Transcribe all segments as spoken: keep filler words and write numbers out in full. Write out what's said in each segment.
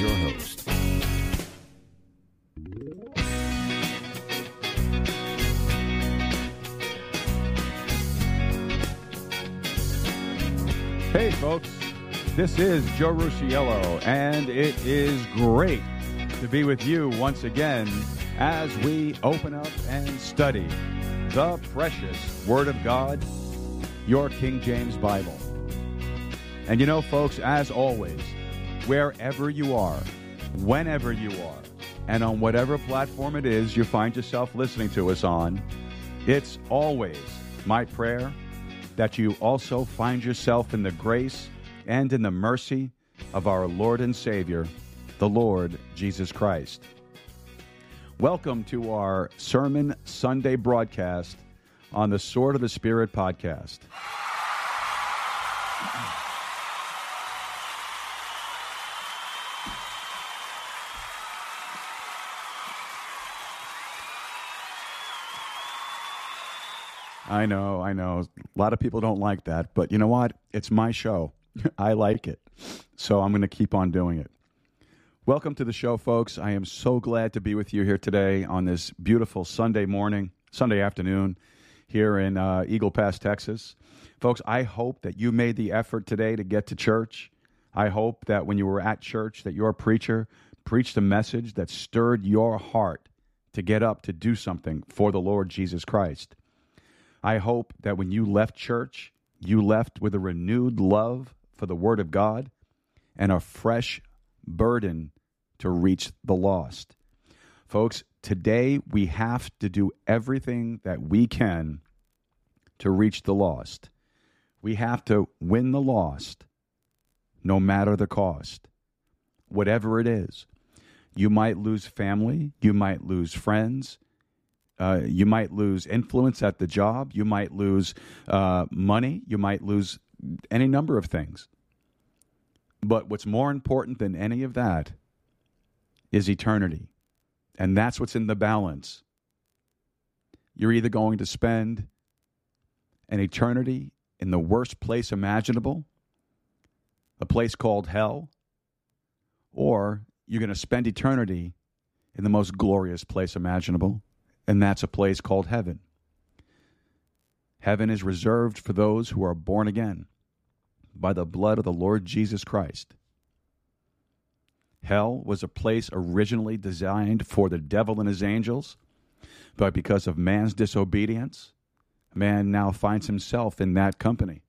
your host. Hey folks, this is Joe Rusiello, and it is great to be with you once again as we open up and study the precious Word of God, your King James Bible. And you know, folks, as always, wherever you are, whenever you are, and on whatever platform it is you find yourself listening to us on, it's always my prayer that you also find yourself in the grace and in the mercy of our Lord and Savior, the Lord Jesus Christ. Welcome to our Sermon Sunday broadcast on the Sword of the Spirit podcast. I know, I know. A lot of people don't like that, but you know what? It's my show. I like it, so I'm going to keep on doing it. Welcome to the show, folks. I am so glad to be with you here today on this beautiful Sunday morning, Sunday afternoon here in uh, Eagle Pass, Texas. Folks, I hope that you made the effort today to get to church. I hope that when you were at church that your preacher preached a message that stirred your heart to get up to do something for the Lord Jesus Christ. I hope that when you left church, you left with a renewed love for the Word of God and a fresh burden to reach the lost. Folks, today we have to do everything that we can to reach the lost. We have to win the lost, no matter the cost, whatever it is. You might lose family, you might lose friends, Uh, you might lose influence at the job. You might lose uh, money. You might lose any number of things. But what's more important than any of that is eternity. And that's what's in the balance. You're either going to spend an eternity in the worst place imaginable, a place called hell, or you're going to spend eternity in the most glorious place imaginable. And that's a place called heaven. Heaven is reserved for those who are born again by the blood of the Lord Jesus Christ. Hell was a place originally designed for the devil and his angels, but because of man's disobedience, man now finds himself in that company.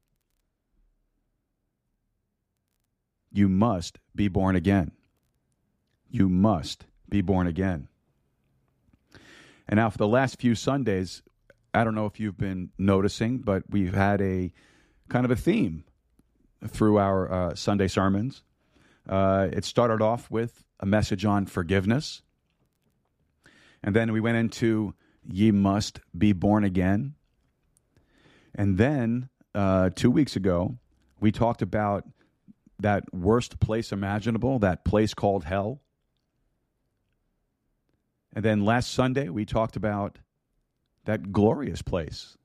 You must be born again. You must be born again. And now for the last few Sundays, I don't know if you've been noticing, but we've had a kind of a theme through our uh, Sunday sermons. Uh, it started off with a message on forgiveness. And then we went into, ye must be born again. And then uh, two weeks ago, we talked about that worst place imaginable, that place called hell. And then last Sunday, we talked about that glorious place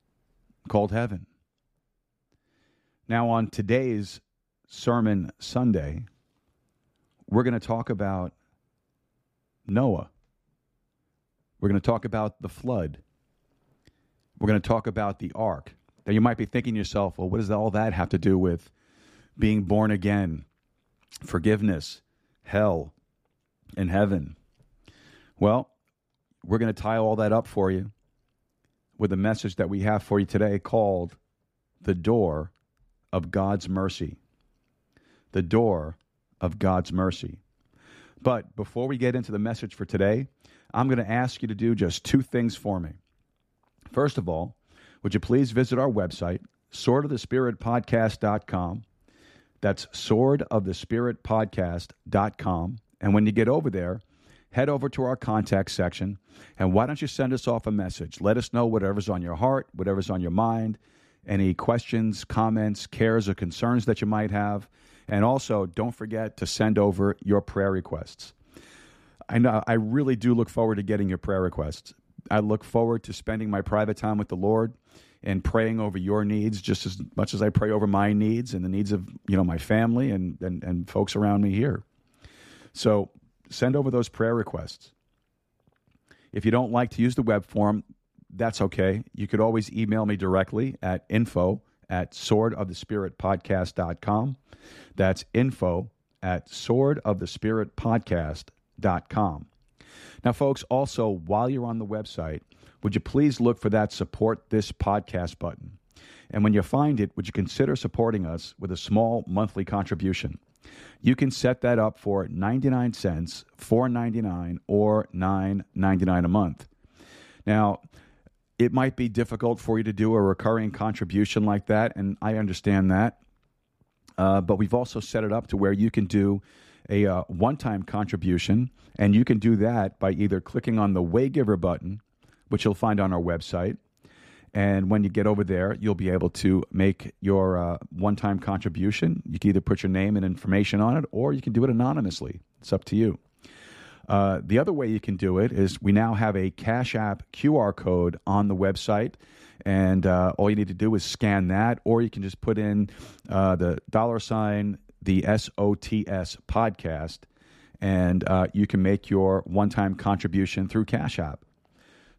called heaven. Now, on today's Sermon Sunday, we're going to talk about Noah. We're going to talk about the flood. We're going to talk about the ark. Now, you might be thinking to yourself, well, what does all that have to do with being born again, forgiveness, hell, and heaven? Well, we're going to tie all that up for you with a message that we have for you today called The Door of God's Mercy. The Door of God's Mercy. But before we get into the message for today, I'm going to ask you to do just two things for me. First of all, would you please visit our website, sword of the spirit podcast dot com. That's sword of the spirit podcast dot com. And when you get over there, head over to our contact section, and why don't you send us off a message? Let us know whatever's on your heart, whatever's on your mind, any questions, comments, cares, or concerns that you might have. And also, don't forget to send over your prayer requests. I know I really do look forward to getting your prayer requests. I look forward to spending my private time with the Lord and praying over your needs just as much as I pray over my needs and the needs of, you know, my family and and, and folks around me here. So send over those prayer requests. If you don't like to use the web form, that's okay. You could always email me directly at info at sword of the spirit podcast dot com. That's info at sword of the spirit podcast dot com. Now, folks, also, while you're on the website, would you please look for that Support This Podcast button? And when you find it, would you consider supporting us with a small monthly contribution? You can set that up for ninety-nine cents, four ninety-nine, or nine ninety-nine a month. Now, it might be difficult for you to do a recurring contribution like that, and I understand that. Uh, but we've also set it up to where you can do a uh, one-time contribution, and you can do that by either clicking on the Waygiver button, which you'll find on our website. And when you get over there, you'll be able to make your uh, one-time contribution. You can either put your name and information on it, or you can do it anonymously. It's up to you. Uh, the other way you can do it is we now have a Cash App Q R code on the website, and uh, all you need to do is scan that, or you can just put in uh, the dollar sign, the S O T S podcast, and uh, you can make your one-time contribution through Cash App.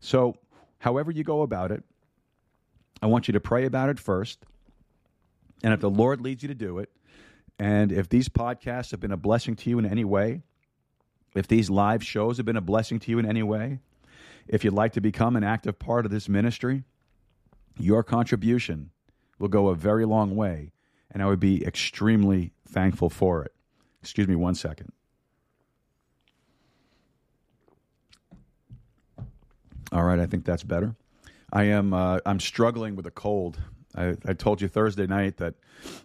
So however you go about it, I want you to pray about it first, and if the Lord leads you to do it, and if these podcasts have been a blessing to you in any way, if these live shows have been a blessing to you in any way, if you'd like to become an active part of this ministry, your contribution will go a very long way, and I would be extremely thankful for it. Excuse me one second. All right, I think that's better. I am uh, I'm struggling with a cold. I, I told you Thursday night that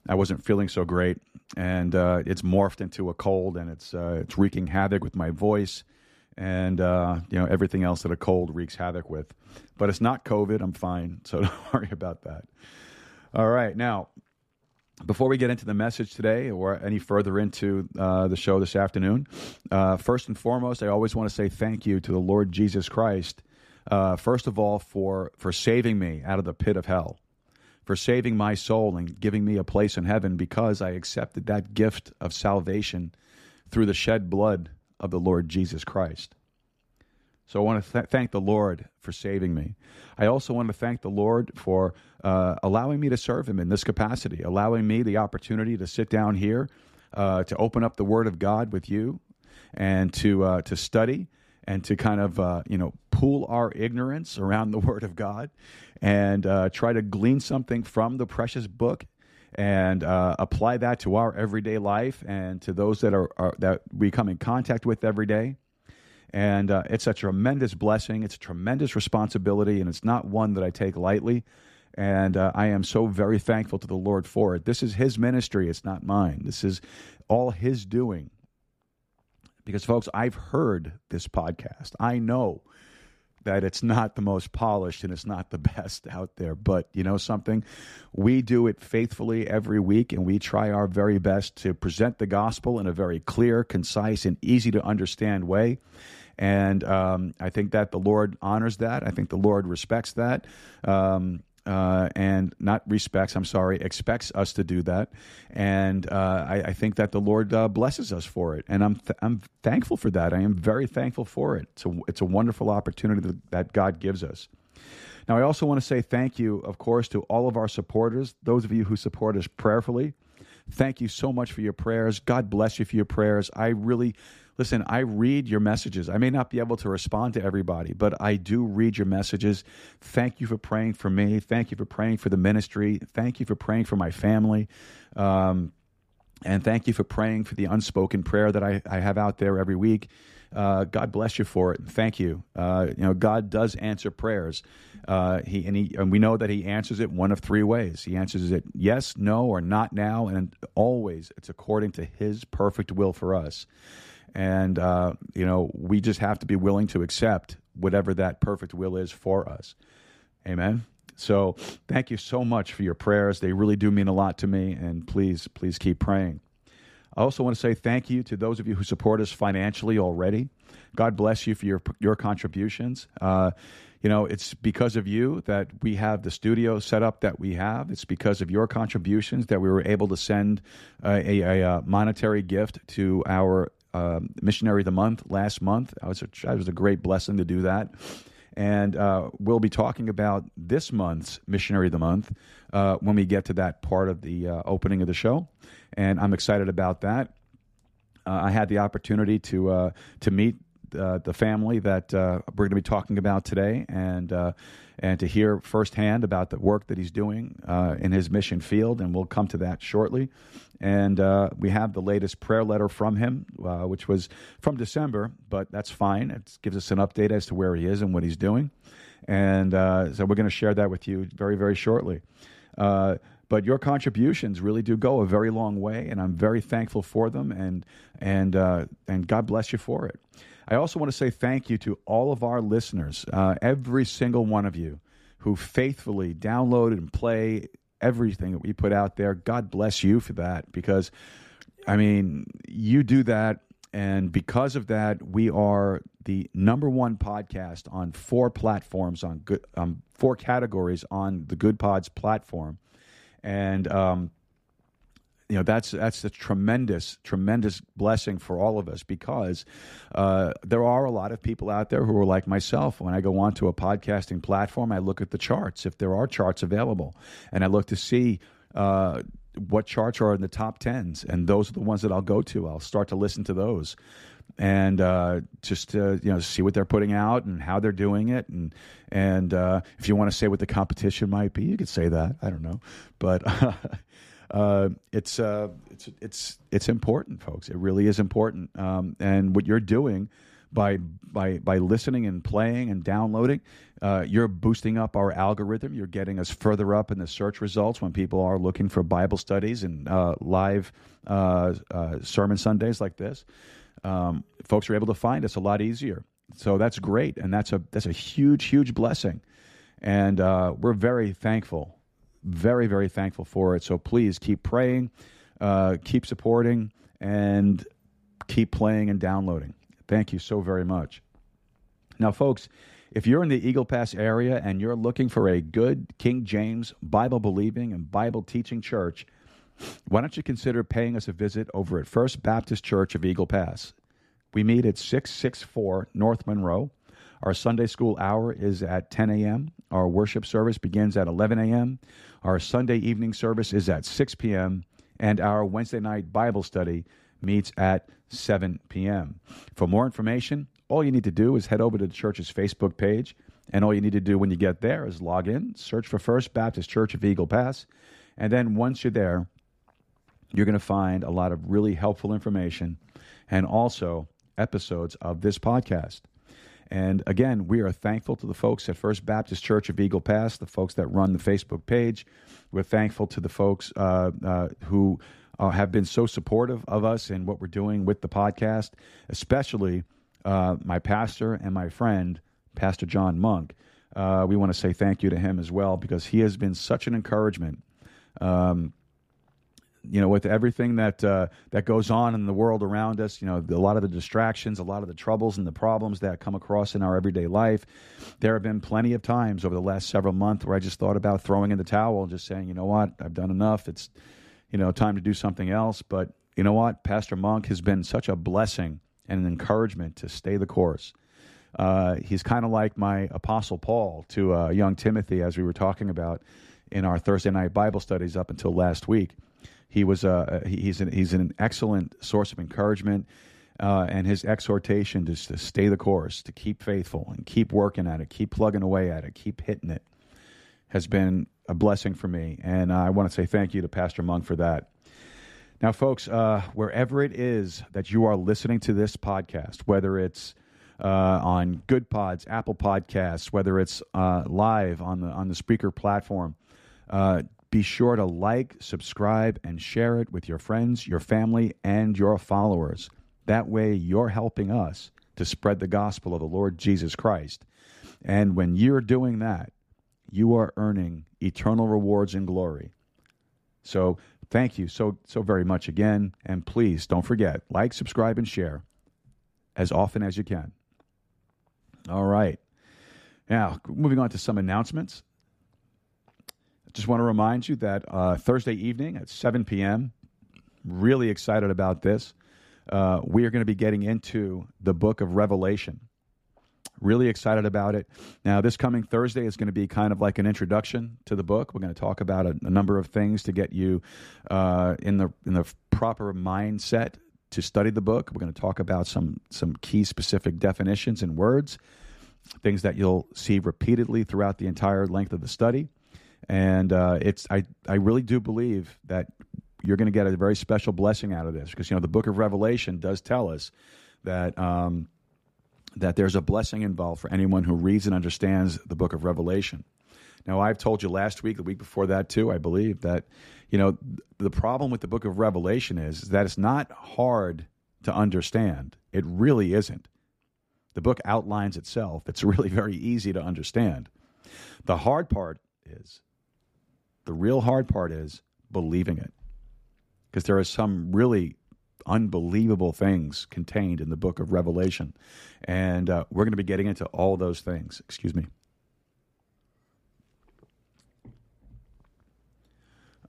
I wasn't feeling so great, and uh, it's morphed into a cold, and it's uh, it's wreaking havoc with my voice, and uh, you know, everything else that a cold wreaks havoc with. But it's not COVID. I'm fine, so don't worry about that. All right, now before we get into the message today or any further into uh, the show this afternoon, uh, first and foremost, I always want to say thank you to the Lord Jesus Christ. Uh, first of all, for, for saving me out of the pit of hell, for saving my soul and giving me a place in heaven because I accepted that gift of salvation through the shed blood of the Lord Jesus Christ. So I want to th- thank the Lord for saving me. I also want to thank the Lord for uh, allowing me to serve Him in this capacity, allowing me the opportunity to sit down here, uh, to open up the Word of God with you, and to uh, to study and to kind of, uh, you know, pool our ignorance around the Word of God and uh, try to glean something from the precious book and uh, apply that to our everyday life and to those that are, are that we come in contact with every day. And uh, it's a tremendous blessing. It's a tremendous responsibility, and it's not one that I take lightly. And uh, I am so very thankful to the Lord for it. This is His ministry. It's not mine. This is all His doing. Because, folks, I've heard this podcast. I know that it's not the most polished and it's not the best out there. But, you know something? We do it faithfully every week, and we try our very best to present the gospel in a very clear, concise, and easy-to-understand way. And um, I think that the Lord honors that. I think the Lord respects that. Um Uh, and not respects, I'm sorry, expects us to do that. And uh, I, I think that the Lord uh, blesses us for it. And I'm th- I'm thankful for that. I am very thankful for it. It's a, it's a wonderful opportunity that God gives us. Now, I also want to say thank you, of course, to all of our supporters, those of you who support us prayerfully. Thank you so much for your prayers. God bless you for your prayers. I really, listen, I read your messages. I may not be able to respond to everybody, but I do read your messages. Thank you for praying for me. Thank you for praying for the ministry. Thank you for praying for my family. Um, and thank you for praying for the unspoken prayer that I, I have out there every week. Uh, God bless you for it. Thank you. Uh, you know, God does answer prayers. Uh, he, and he and we know that He answers it one of three ways. He answers it yes, no, or not now, and always it's according to His perfect will for us. And, uh, you know, we just have to be willing to accept whatever that perfect will is for us. Amen. So thank you so much for your prayers. They really do mean a lot to me. And please, please keep praying. I also want to say thank you to those of you who support us financially already. God bless you for your your contributions. Uh, you know, it's because of you that we have the studio set up that we have. It's because of your contributions that we were able to send uh, a, a monetary gift to our uh, missionary of the month last month. It was, was a great blessing to do that. And uh, we'll be talking about this month's Missionary of the Month uh, when we get to that part of the uh, opening of the show. And I'm excited about that. Uh, I had the opportunity to uh, to meet uh, the family that uh, we're going to be talking about today and uh, and to hear firsthand about the work that he's doing uh, in his mission field. And we'll come to that shortly. And uh, we have the latest prayer letter from him, uh, which was from December, but that's fine. It gives us an update as to where he is and what he's doing. And uh, so we're going to share that with you very, very shortly. Uh, but your contributions really do go a very long way, and I'm very thankful for them, and and uh, and God bless you for it. I also want to say thank you to all of our listeners, uh, every single one of you who faithfully download and play everything that we put out there. God bless you for that, because, I mean, you do that, and because of that, we are the number one podcast on four platforms, on good, um, four categories on the Good Pods platform. And, um, you know, that's that's a tremendous, tremendous blessing for all of us, because uh, there are a lot of people out there who are like myself. When I go onto a podcasting platform, I look at the charts, if there are charts available, and I look to see uh, what charts are in the top tens, and those are the ones that I'll go to. I'll start to listen to those and uh, just to, you know, see what they're putting out and how they're doing it. And and uh, if you want to say what the competition might be, you could say that. I don't know. But... Uh, Uh, it's uh, it's it's it's important, folks. It really is important. Um, and what you're doing by by by listening and playing and downloading, uh, you're boosting up our algorithm. You're getting us further up in the search results when people are looking for Bible studies and uh, live uh, uh, sermon Sundays like this. Um, folks are able to find us a lot easier. So that's great, and that's a that's a huge huge blessing, and uh, we're very thankful. Very, very thankful for it. So please keep praying, uh, keep supporting, and keep playing and downloading. Thank you so very much. Now, folks, if you're in the Eagle Pass area and you're looking for a good King James Bible-believing and Bible-teaching church, why don't you consider paying us a visit over at First Baptist Church of Eagle Pass? We meet at six sixty-four North Monroe. Our Sunday school hour is at ten a.m. Our worship service begins at eleven a.m. Our Sunday evening service is at six p.m. And our Wednesday night Bible study meets at seven p.m. For more information, all you need to do is head over to the church's Facebook page. And all you need to do when you get there is log in, search for First Baptist Church of Eagle Pass. And then once you're there, you're going to find a lot of really helpful information and also episodes of this podcast. And again, we are thankful to the folks at First Baptist Church of Eagle Pass, the folks that run the Facebook page. We're thankful to the folks uh, uh, who uh, have been so supportive of us and what we're doing with the podcast, especially uh, my pastor and my friend, Pastor John Monk. Uh, we want to say thank you to him as well, because he has been such an encouragement. Um, you know, with everything that uh, that goes on in the world around us, you know, a lot of the distractions, a lot of the troubles and the problems that come across in our everyday life, there have been plenty of times over the last several months where I just thought about throwing in the towel and just saying, you know what, I've done enough. It's, you know, time to do something else. But you know what, Pastor Monk has been such a blessing and an encouragement to stay the course. Uh, he's kind of like my Apostle Paul to uh, young Timothy, as we were talking about in our Thursday night Bible studies up until last week. He was uh, he's an, he's an excellent source of encouragement, uh, and his exhortation is to stay the course, to keep faithful and keep working at it, keep plugging away at it, keep hitting it, has been a blessing for me. And I want to say thank you to Pastor Monk for that. Now, folks, uh, wherever it is that you are listening to this podcast, whether it's uh, on Good Pods, Apple Podcasts, whether it's uh, live on the on the Spreaker platform, uh be sure to like, subscribe, and share it with your friends, your family, and your followers. That way you're helping us to spread the gospel of the Lord Jesus Christ. And when you're doing that, you are earning eternal rewards and glory. So thank you so, so very much again. And please don't forget, like, subscribe, and share as often as you can. All right. Now, moving on to some announcements. I just want to remind you that uh, Thursday evening at seven p.m., really excited about this, uh, we are going to be getting into the book of Revelation. Really excited about it. Now, this coming Thursday is going to be kind of like an introduction to the book. We're going to talk about a, a number of things to get you uh, in the in the proper mindset to study the book. We're going to talk about some some key specific definitions and words, things that you'll see repeatedly throughout the entire length of the study. And uh, it's I, I really do believe that you're going to get a very special blessing out of this because, you know, the book of Revelation does tell us that um, that there's a blessing involved for anyone who reads and understands the book of Revelation. Now, I've told you last week, the week before that, too, I believe that, you know, the problem with the book of Revelation is that it's not hard to understand. It really isn't. The book outlines itself. It's really very easy to understand. The hard part is, the real hard part is believing it. Because there are some really unbelievable things contained in the book of Revelation. And uh, we're going to be getting into all those things. Excuse me.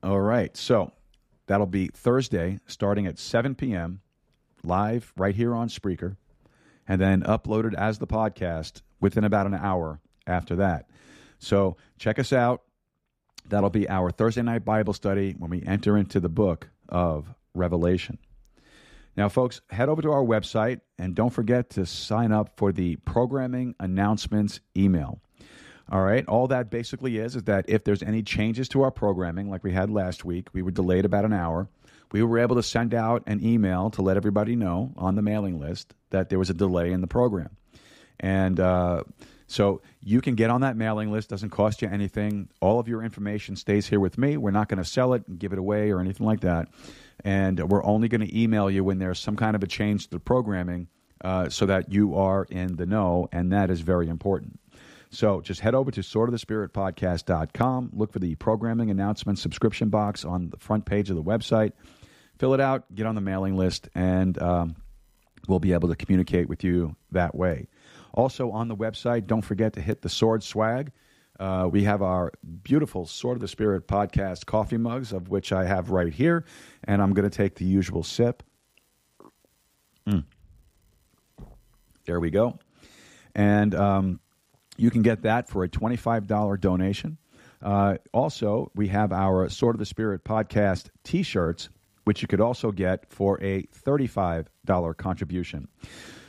All right, so that'll be Thursday starting at seven p.m., live right here on Spreaker, and then uploaded as the podcast within about an hour after that. So check us out. That'll be our Thursday night Bible study when we enter into the book of Revelation. Now, folks, head over to our website, and don't forget to sign up for the programming announcements email. All right, all that basically is is that if there's any changes to our programming, like we had last week, we were delayed about an hour, we were able to send out an email to let everybody know on the mailing list that there was a delay in the program. And uh, so you can get on that mailing list. Doesn't cost you anything. All of your information stays here with me. We're not going to sell it and give it away or anything like that. And we're only going to email you when there's some kind of a change to the programming uh, so that you are in the know, and that is very important. So just head over to sword of the spirit podcast dot com, look for the programming announcement subscription box on the front page of the website, fill it out, get on the mailing list, and um, we'll be able to communicate with you that way. Also on the website, don't forget to hit the Sword swag. Uh, we have our beautiful Sword of the Spirit podcast coffee mugs, of which I have right here, and I'm going to take the usual sip. Mm. There we go. And um, you can get that for a twenty-five dollars donation. Uh, also, we have our Sword of the Spirit podcast T-shirts, which you could also get for a thirty-five dollars contribution.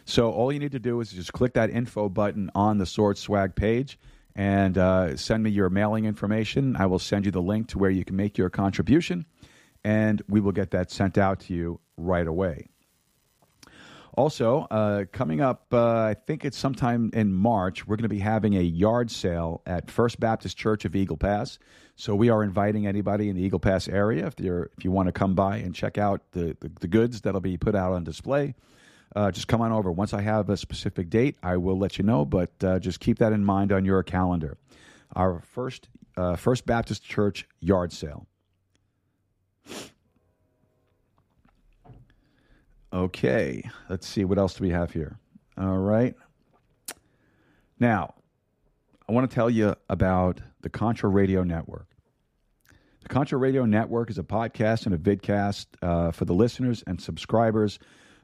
So all you need to do is just click that info button on the Sword Swag page and uh, send me your mailing information. I will send you the link to where you can make your contribution, and we will get that sent out to you right away. Also, uh, coming up, uh, I think it's sometime in March, we're going to be having a yard sale at First Baptist Church of Eagle Pass. So we are inviting anybody in the Eagle Pass area, if you're if you want to come by and check out the, the, the goods that'll be put out on display. Uh, just come on over. Once I have a specific date, I will let you know, but uh, just keep that in mind on your calendar. Our first uh, First Baptist Church yard sale. Okay, let's see. What else do we have here? All right. Now, I want to tell you about the Contra Radio Network. The Contra Radio Network is a podcast and a vidcast uh, for the listeners and subscribers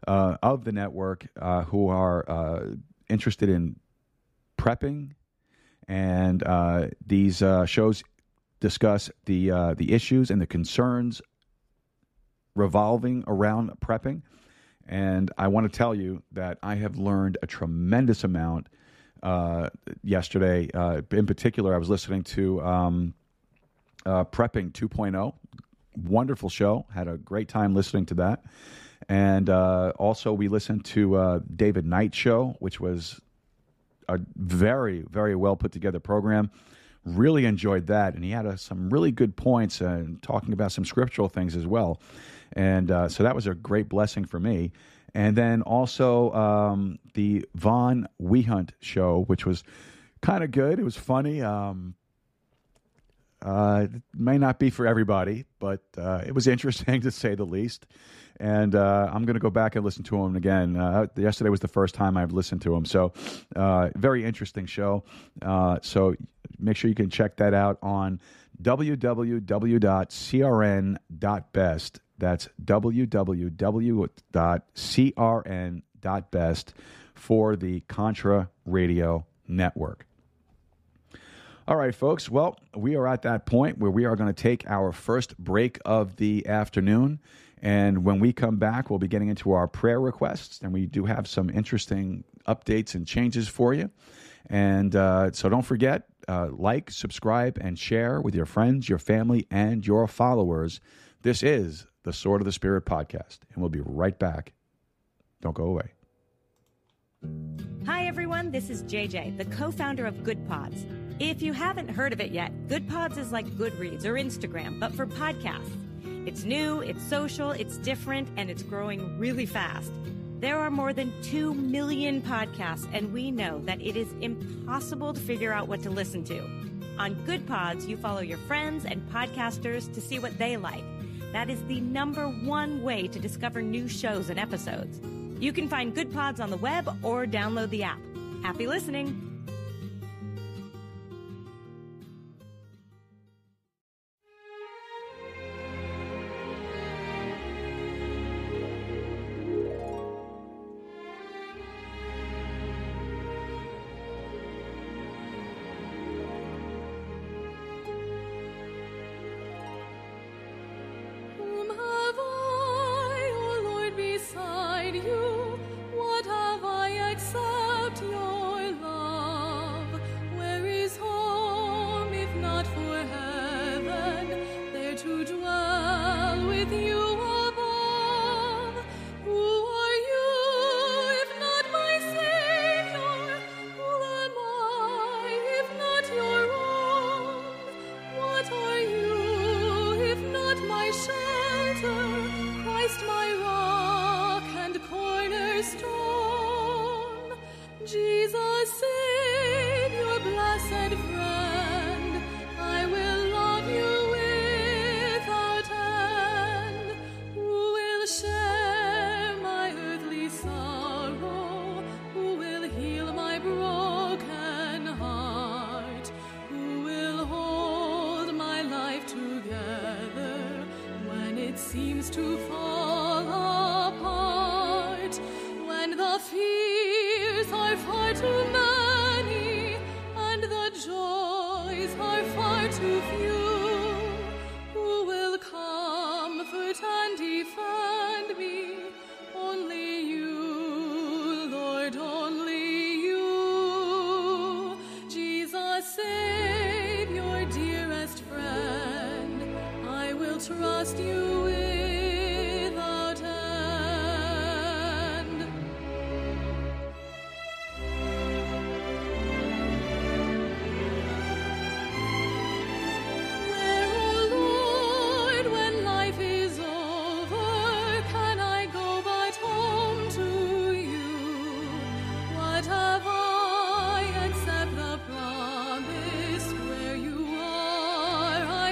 Uh, of the network uh, who are uh, interested in prepping, and uh, these uh, shows discuss the uh, the issues and the concerns revolving around prepping. And I want to tell you that I have learned a tremendous amount uh, yesterday. Uh, in particular, I was listening to um, uh, Prepping two point oh. Wonderful show. Had a great time listening to that. And uh, also we listened to uh, David Knight's show, which was a very, very well put together program. Really enjoyed that. And he had uh, some really good points and uh, talking about some scriptural things as well. And uh, so that was a great blessing for me. And then also um, the Vaughn Wehunt show, which was kind of good. It was funny. Um, uh, it may not be for everybody, but uh, it was interesting to say the least. And uh, I'm going to go back and listen to him again. Uh, yesterday was the first time I've listened to him. So uh, very interesting show. Uh, so make sure you can check that out on w w w dot c r n dot best. That's w w w dot c r n dot best for the Contra Radio Network. All right, folks. Well, we are at that point where we are going to take our first break of the afternoon. And when we come back, we'll be getting into our prayer requests. And we do have some interesting updates and changes for you. And uh, so don't forget, uh, like, subscribe, and share with your friends, your family, and your followers. This is the Sword of the Spirit podcast, and we'll be right back. Don't go away. Hi, everyone. This is J J, the co-founder of Good Pods. If you haven't heard of it yet, Good Pods is like Goodreads or Instagram, but for podcasts. It's new, it's social, it's different, and it's growing really fast. There are more than two million podcasts, and we know that it is impossible to figure out what to listen to. On Good Pods, you follow your friends and podcasters to see what they like. That is the number one way to discover new shows and episodes. You can find Good Pods on the web or download the app. Happy listening.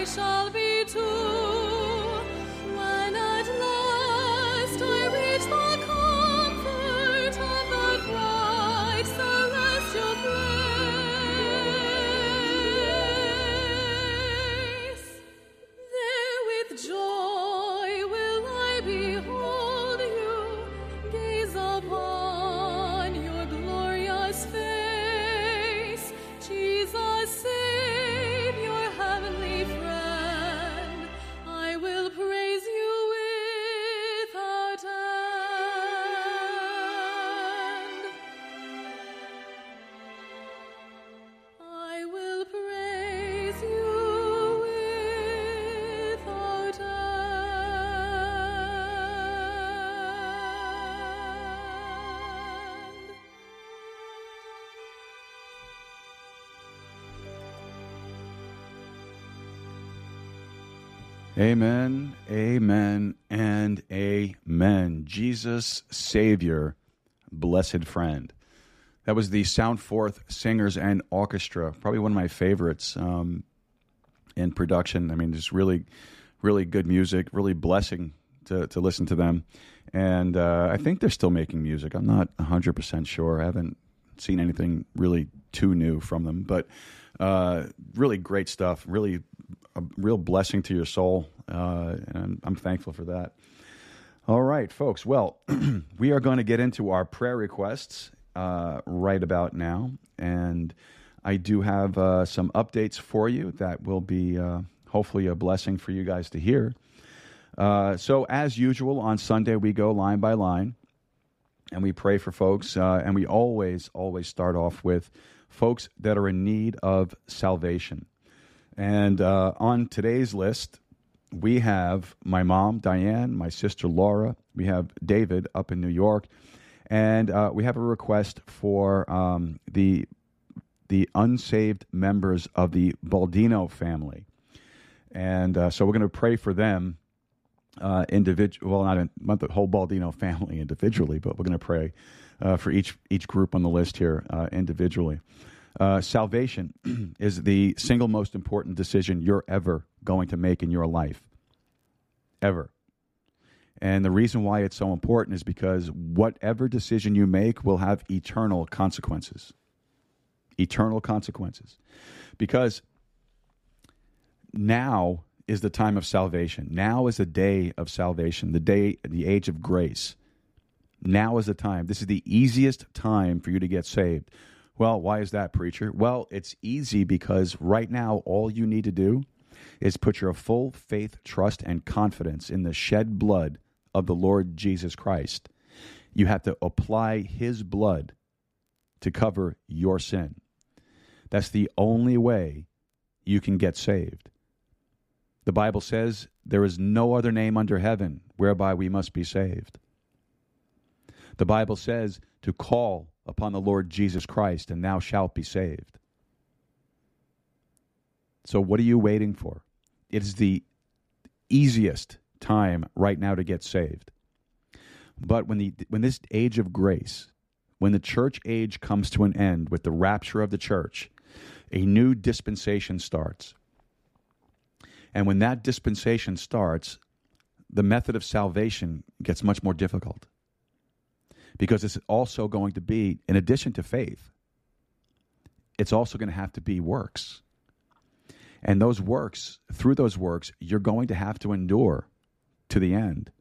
Shall be too. Amen, amen, and amen. Jesus, Savior, blessed friend. That was the Soundforth Singers and Orchestra, probably one of my favorites um, in production. I mean, just really, really good music, really blessing to, to listen to them. And uh, I think they're still making music. I'm not one hundred percent sure. I haven't seen anything really too new from them, but uh, really great stuff, really a real blessing to your soul, uh, and I'm, I'm thankful for that. All right, folks. Well, we are going to get into our prayer requests uh, right about now, and I do have uh, some updates for you that will be uh, hopefully a blessing for you guys to hear. Uh, so, as usual, on Sunday we go line by line, and we pray for folks, uh, and we always, always start off with folks that are in need of salvation. And uh, on today's list, we have my mom, Diane, my sister, Laura. We have David up in New York. And uh, we have a request for um, the the unsaved members of the Baldino family. And uh, so we're going to pray for them uh, individually. Well, not, in, not the whole Baldino family individually, but we're going to pray uh, for each, each group on the list here uh, individually. Uh, salvation is the single most important decision you're ever going to make in your life, ever. And the reason why it's so important is because whatever decision you make will have eternal consequences, eternal consequences. Because now is the time of salvation. Now is the day of salvation, the day, the age of grace. Now is the time. This is the easiest time for you to get saved. Well, why is that, preacher? Well, it's easy because right now all you need to do is put your full faith, trust, and confidence in the shed blood of the Lord Jesus Christ. You have to apply His blood to cover your sin. That's the only way you can get saved. The Bible says there is no other name under heaven whereby we must be saved. The Bible says to call upon the Lord Jesus Christ, and thou shalt be saved. So what are you waiting for? It is the easiest time right now to get saved. But when the when this age of grace, when the church age comes to an end with the rapture of the church, a new dispensation starts. And when that dispensation starts, the method of salvation gets much more difficult. Because it's also going to be, in addition to faith, it's also going to have to be works. And those works, through those works, you're going to have to endure to the end.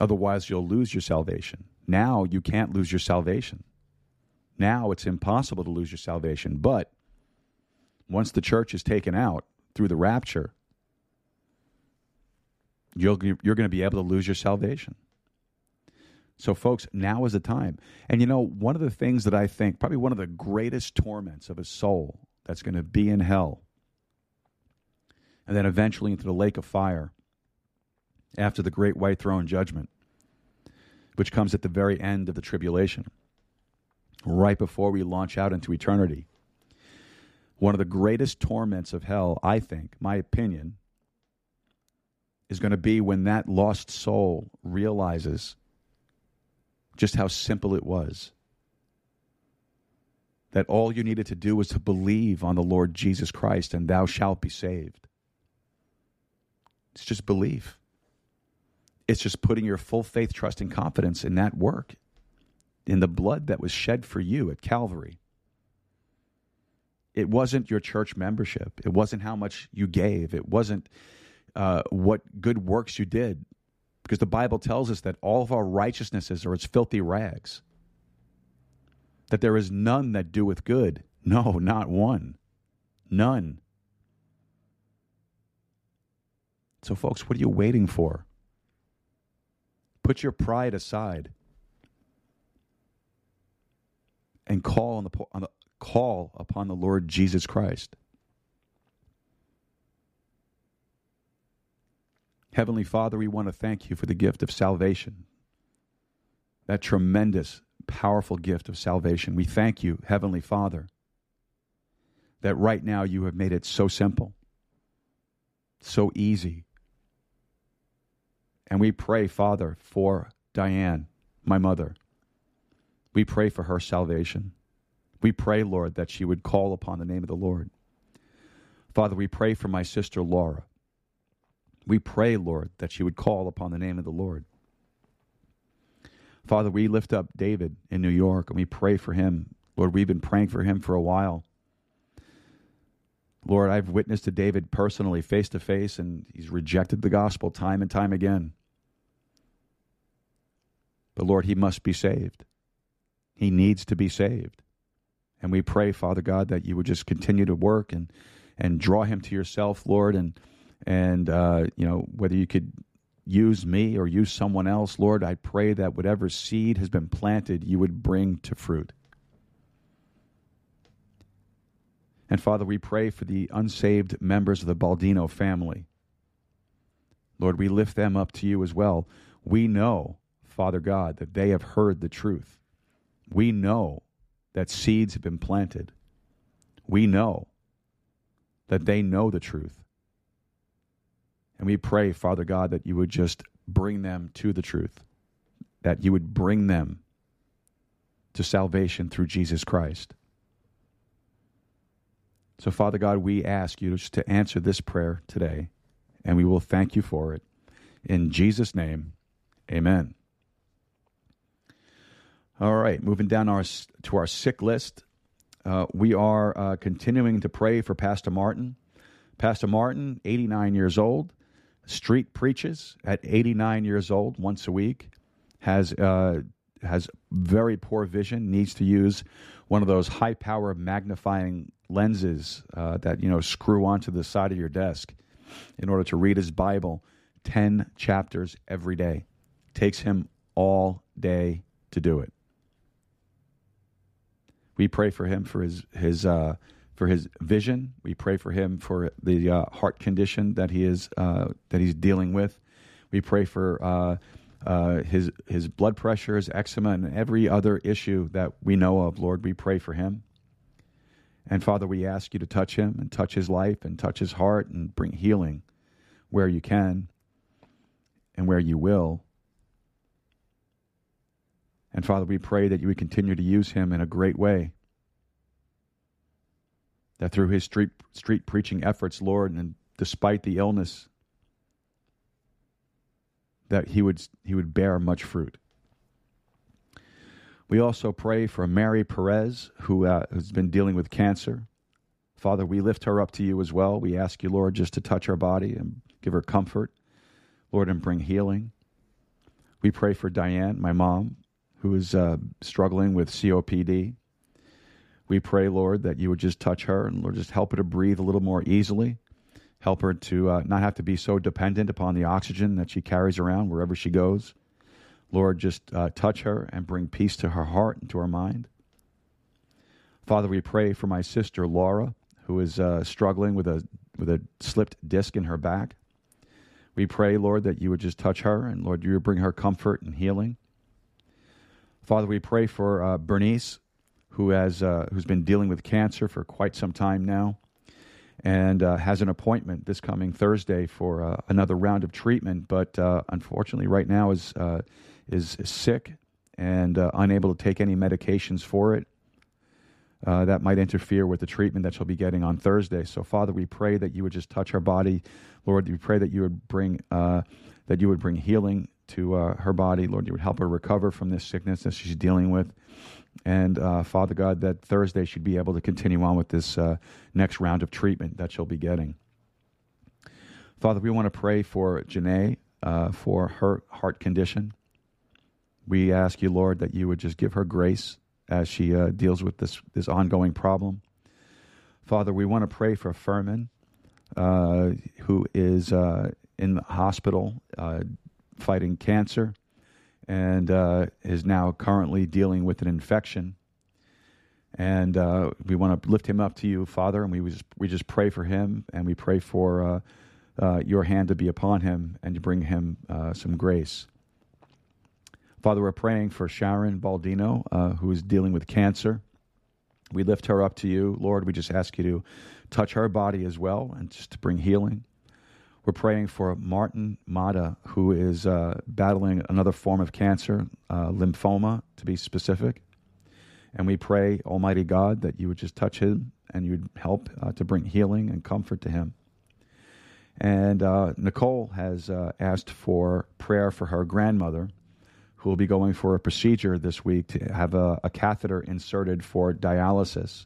Otherwise, you'll lose your salvation. Now you can't lose your salvation. Now it's impossible to lose your salvation. But once the church is taken out through the rapture, you'll, you're going to be able to lose your salvation. So, folks, now is the time. And, you know, one of the things that I think, probably one of the greatest torments of a soul that's going to be in hell, and then eventually into the lake of fire after the great white throne judgment, which comes at the very end of the tribulation, right before we launch out into eternity. One of the greatest torments of hell, I think, my opinion, is going to be when that lost soul realizes just how simple it was. That all you needed to do was to believe on the Lord Jesus Christ and thou shalt be saved. It's just belief. It's just putting your full faith, trust, and confidence in that work, in the blood that was shed for you at Calvary. It wasn't your church membership. It wasn't how much you gave. It wasn't uh, what good works you did. Because the Bible tells us that all of our righteousnesses are as filthy rags. That there is none that doeth good. No, not one. None. So, folks, what are you waiting for? Put your pride aside and call on the, on the call upon the Lord Jesus Christ. Heavenly Father, we want to thank you for the gift of salvation, that tremendous, powerful gift of salvation. We thank you, Heavenly Father, that right now you have made it so simple. so easy. And we pray, Father, for Diane, my mother. We pray for her salvation. We pray, Lord, that she would call upon the name of the Lord. Father, we pray for my sister Laura. We pray, Lord, that she would call upon the name of the Lord. Father, we lift up David in New York, and we pray for him. Lord, we've been praying for him for a while. Lord, I've witnessed to David personally, face to face, and he's rejected the gospel time and time again. But Lord, he must be saved. He needs to be saved. And we pray, Father God, that you would just continue to work and, and draw him to yourself, Lord, and, and uh, you know, whether you could use me or use someone else, Lord, I pray that whatever seed has been planted, you would bring to fruit. And Father, we pray for the unsaved members of the Baldino family. Lord, we lift them up to you as well. We know, Father God, that they have heard the truth. We know that seeds have been planted. We know that they know the truth. And we pray, Father God, that you would just bring them to the truth, that you would bring them to salvation through Jesus Christ. So, Father God, we ask you just to answer this prayer today, and we will thank you for it. In Jesus' name, amen. All right, moving down our to our sick list. Uh, we are uh, continuing to pray for Pastor Martin. Pastor Martin, eighty-nine years old, street preaches at eighty-nine years old once a week, has uh, has very poor vision, needs to use one of those high-power magnifying lenses uh, that, you know, screw onto the side of your desk in order to read his Bible ten chapters every day. Takes him all day to do it. We pray for him for his his uh, for his vision. We pray for him for the uh, heart condition that he is uh, that he's dealing with. We pray for uh, uh, his his blood pressure, his eczema, and every other issue that we know of. Lord, we pray for him. And Father, we ask you to touch him and touch his life and touch his heart and bring healing where you can and where you will. And Father, we pray that you would continue to use him in a great way. That through his street street preaching efforts, Lord, and despite the illness, that he would he would bear much fruit. We also pray for Mary Perez, who uh, has been dealing with cancer. Father, we lift her up to you as well. We ask you, Lord, just to touch her body and give her comfort, Lord, and bring healing. We pray for Diane, my mom, who is uh, struggling with C O P D. We pray, Lord, that you would just touch her and, Lord, just help her to breathe a little more easily. Help her to uh, not have to be so dependent upon the oxygen that she carries around wherever she goes. Lord, just uh, touch her and bring peace to her heart and to her mind. Father, we pray for my sister, Laura, who is uh, struggling with a with a slipped disc in her back. We pray, Lord, that you would just touch her and, Lord, you would bring her comfort and healing. Father, we pray for uh, Bernice, who has uh, who's been dealing with cancer for quite some time now, and uh, has an appointment this coming Thursday for uh, another round of treatment. But uh, unfortunately, right now is uh, is sick and uh, unable to take any medications for it uh, that might interfere with the treatment that she'll be getting on Thursday. So, Father, we pray that you would just touch her body, Lord. We pray that you would bring uh, that you would bring healing to uh, her body. Lord, you would help her recover from this sickness that she's dealing with. And uh, Father God, that Thursday she'd be able to continue on with this uh, next round of treatment that she'll be getting. Father, we want to pray for Janae, uh, for her heart condition. We ask you, Lord, that you would just give her grace as she uh, deals with this, this ongoing problem. Father, we want to pray for Furman, uh, who is uh, in the hospital, uh fighting cancer, and uh, is now currently dealing with an infection. And uh, we want to lift him up to you, Father, and we just, we just pray for him, and we pray for uh, uh, your hand to be upon him and to bring him uh, some grace. Father, we're praying for Sharon Baldino, uh, who is dealing with cancer. We lift her up to you, Lord. We just ask you to touch her body as well and just to bring healing. We're praying for Martin Mata, who is uh, battling another form of cancer, uh, lymphoma, to be specific. And we pray, Almighty God, that you would just touch him and you'd help uh, to bring healing and comfort to him. And uh, Nicole has uh, asked for prayer for her grandmother, who will be going for a procedure this week to have a, a catheter inserted for dialysis.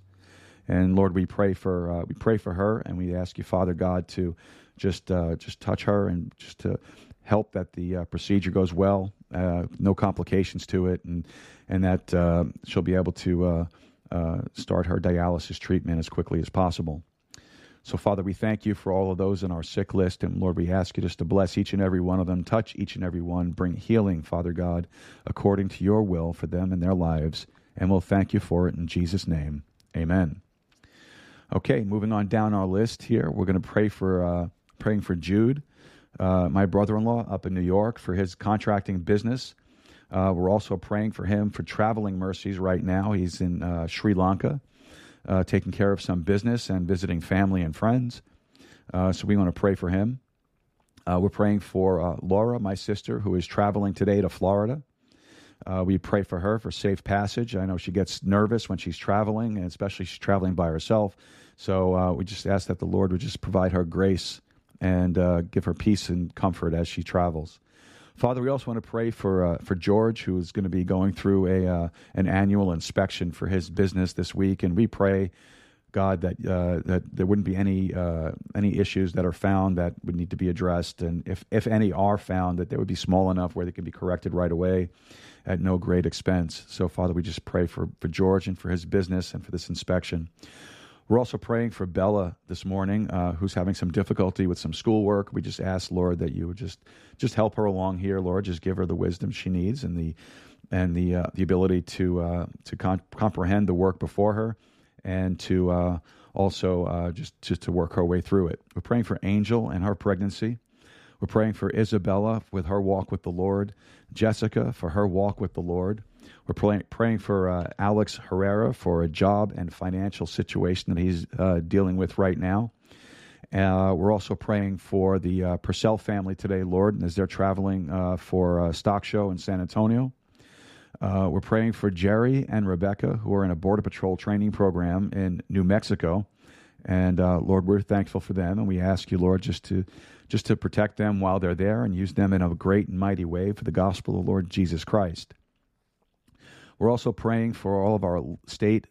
And Lord, we pray for uh, we pray for her, and we ask you, Father God, to just uh, just touch her and just to help that the uh, procedure goes well, uh, no complications to it, and and that uh, she'll be able to uh, uh, start her dialysis treatment as quickly as possible. So, Father, we thank you for all of those in our sick list, and Lord, we ask you just to bless each and every one of them, touch each and every one, bring healing, Father God, according to your will for them and their lives, and we'll thank you for it in Jesus' name. Amen. Okay, moving on down our list here, we're going to pray for uh, praying for Jude, uh, my brother-in-law up in New York, for his contracting business. Uh, we're also praying for him for traveling mercies right now. He's in uh, Sri Lanka, uh, taking care of some business and visiting family and friends. Uh, so we want to pray for him. Uh, we're praying for uh, Laura, my sister, who is traveling today to Florida. Uh, we pray for her for safe passage. I know she gets nervous when she's traveling, and especially she's traveling by herself. So uh, we just ask that the Lord would just provide her grace and uh, give her peace and comfort as she travels. Father, we also want to pray for uh, for George, who is going to be going through a uh, an annual inspection for his business this week, and we pray, God, that uh, that there wouldn't be any uh, any issues that are found that would need to be addressed, and if, if any are found, that they would be small enough where they can be corrected right away at no great expense. So, Father, we just pray for, for George and for his business and for this inspection. We're also praying for Bella this morning, uh, who's having some difficulty with some schoolwork. We just ask, Lord, that you would just just help her along here, Lord. Just give her the wisdom she needs and the and the uh, the ability to uh, to con- comprehend the work before her, and to uh, also uh, just, just to work her way through it. We're praying for Angel and her pregnancy. We're praying for Isabella with her walk with the Lord, Jessica for her walk with the Lord. We're pray- praying for uh, Alex Herrera for a job and financial situation that he's uh, dealing with right now. Uh, we're also praying for the uh, Purcell family today, Lord, as they're traveling uh, for a stock show in San Antonio. Uh, we're praying for Jerry and Rebecca, who are in a Border Patrol training program in New Mexico. And, uh, Lord, we're thankful for them, and we ask you, Lord, just to just to protect them while they're there and use them in a great and mighty way for the gospel of the Lord Jesus Christ. We're also praying for all of our state,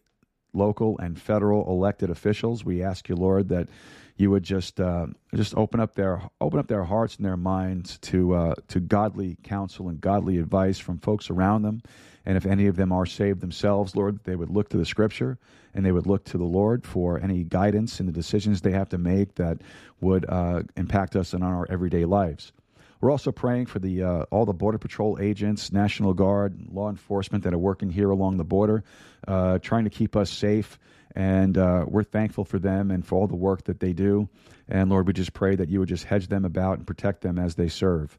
local, and federal elected officials. We ask you, Lord, that you would just uh, just open up their open up their hearts and their minds to uh, to godly counsel and godly advice from folks around them. And if any of them are saved themselves, Lord, they would look to the Scripture and they would look to the Lord for any guidance in the decisions they have to make that would uh, impact us in our everyday lives. We're also praying for the uh, all the Border Patrol agents, National Guard, law enforcement that are working here along the border, uh, trying to keep us safe. And uh, we're thankful for them and for all the work that they do. And, Lord, we just pray that you would just hedge them about and protect them as they serve.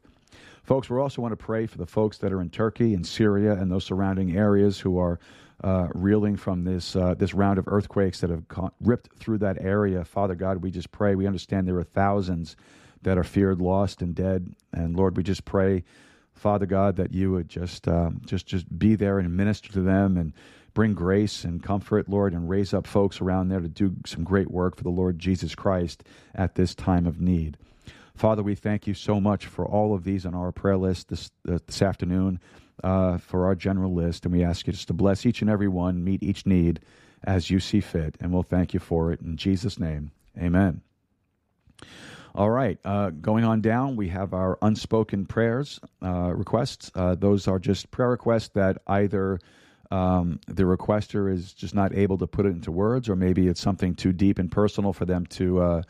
Folks, we also want to pray for the folks that are in Turkey and Syria and those surrounding areas who are uh, reeling from this uh, this round of earthquakes that have con- ripped through that area. Father God, we just pray. We understand there are thousands that are feared, lost, and dead. And, Lord, we just pray, Father God, that you would just um, just just be there and minister to them and bring grace and comfort, Lord, and raise up folks around there to do some great work for the Lord Jesus Christ at this time of need. Father, we thank you so much for all of these on our prayer list this, uh, this afternoon, uh, for our general list, and we ask you just to bless each and every one, meet each need as you see fit, and we'll thank you for it. In Jesus' name, amen. All right, uh, going on down, we have our unspoken prayers, uh, requests. Uh, those are just prayer requests that either Um, the requester is just not able to put it into words, or maybe it's something too deep and personal for them to uh,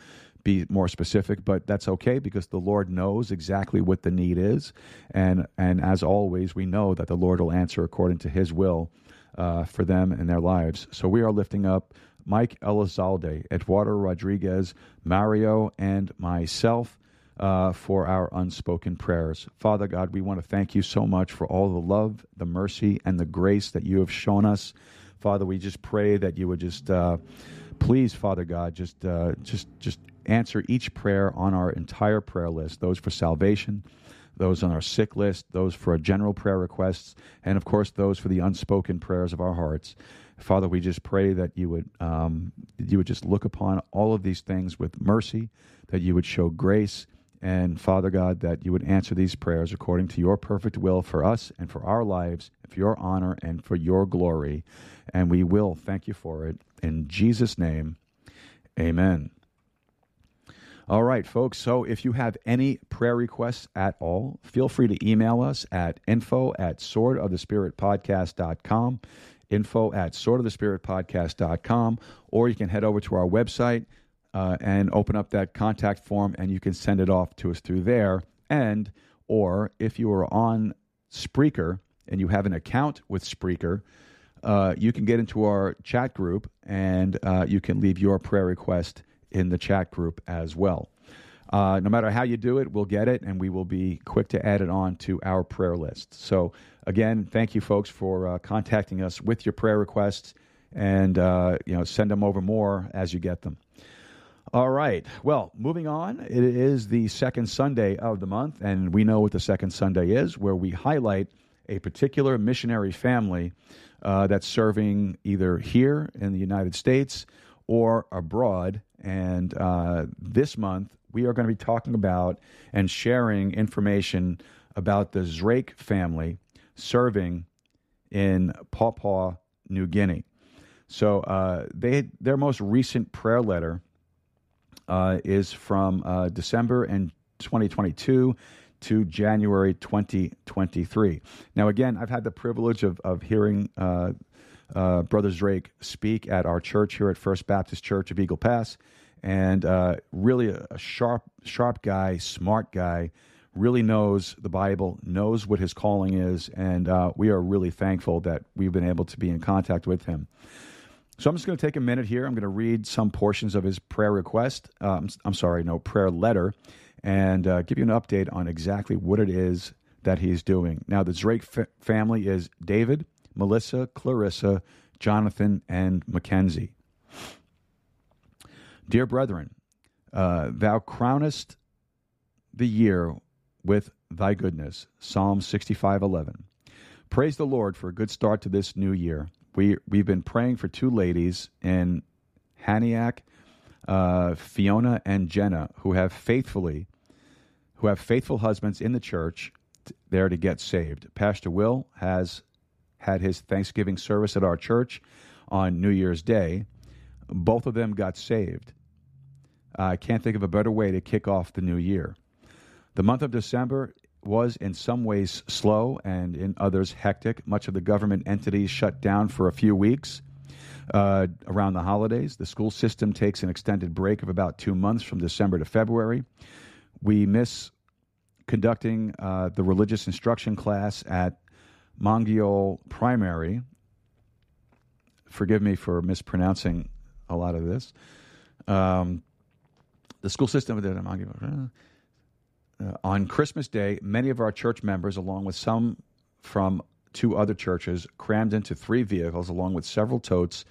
be more specific, but that's okay because the Lord knows exactly what the need is. And, and as always, we know that the Lord will answer according to his will uh, for them and their lives. So we are lifting up Mike Elizalde, Eduardo Rodriguez, Mario, and myself Uh, for our unspoken prayers. Father God, we want to thank you so much for all the love, the mercy, and the grace that you have shown us. Father, we just pray that you would just uh, please, Father God, just uh, just just answer each prayer on our entire prayer list, those for salvation, those on our sick list, those for our general prayer requests, and, of course, those for the unspoken prayers of our hearts. Father, we just pray that you would um, you would just look upon all of these things with mercy, that you would show grace, and, Father God, that you would answer these prayers according to your perfect will for us and for our lives, for your honor and for your glory. And we will thank you for it. In Jesus' name, amen. All right, folks, so if you have any prayer requests at all, feel free to email us at info at sword of the spirit podcast dot com, info at sword of the spirit podcast dot com, or you can head over to our website uh, and open up that contact form, and you can send it off to us through there. And, or if you are on Spreaker and you have an account with Spreaker, uh, you can get into our chat group, and uh, you can leave your prayer request in the chat group as well. Uh, no matter how you do it, we'll get it, and we will be quick to add it on to our prayer list. So again, thank you, folks, for uh, contacting us with your prayer requests, and uh, you know, send them over more as you get them. All right. Well, moving on, it is the second Sunday of the month, and we know what the second Sunday is, where we highlight a particular missionary family uh, that's serving either here in the United States or abroad. And uh, this month, we are going to be talking about and sharing information about the Drake family serving in Papua New Guinea. So uh, they their most recent prayer letter uh, is from uh, December in twenty twenty-two to January twenty twenty-three. Now, again, I've had the privilege of, of hearing uh Uh, Brother Drake speak at our church here at First Baptist Church of Eagle Pass, and uh, really a, a sharp, sharp guy, smart guy, really knows the Bible, knows what his calling is, and uh, we are really thankful that we've been able to be in contact with him. So I'm just going to take a minute here. I'm going to read some portions of his prayer request. Um, I'm sorry, no, prayer letter, and uh, give you an update on exactly what it is that he's doing. Now, the Drake f- family is David, Melissa, Clarissa, Jonathan, and Mackenzie. Dear brethren, uh, thou crownest the year with thy goodness. Psalm sixty-five eleven. Praise the Lord for a good start to this new year. We, we've been praying for two ladies in Haniac, uh, Fiona and Jenna, who have faithfully, who have faithful husbands in the church t- there to get saved. Pastor Will has had his Thanksgiving service at our church on New Year's Day. Both of them got saved. I can't think of a better way to kick off the new year. The month of December was in some ways slow and in others hectic. Much of the government entities shut down for a few weeks uh, around the holidays. The school system takes an extended break of about two months from December to February. We miss conducting uh, the religious instruction class at Mangiol Primary. Forgive me for mispronouncing a lot of this. Um, the school system, uh, on Christmas Day, many of our church members, along with some from two other churches, crammed into three vehicles, along with several totes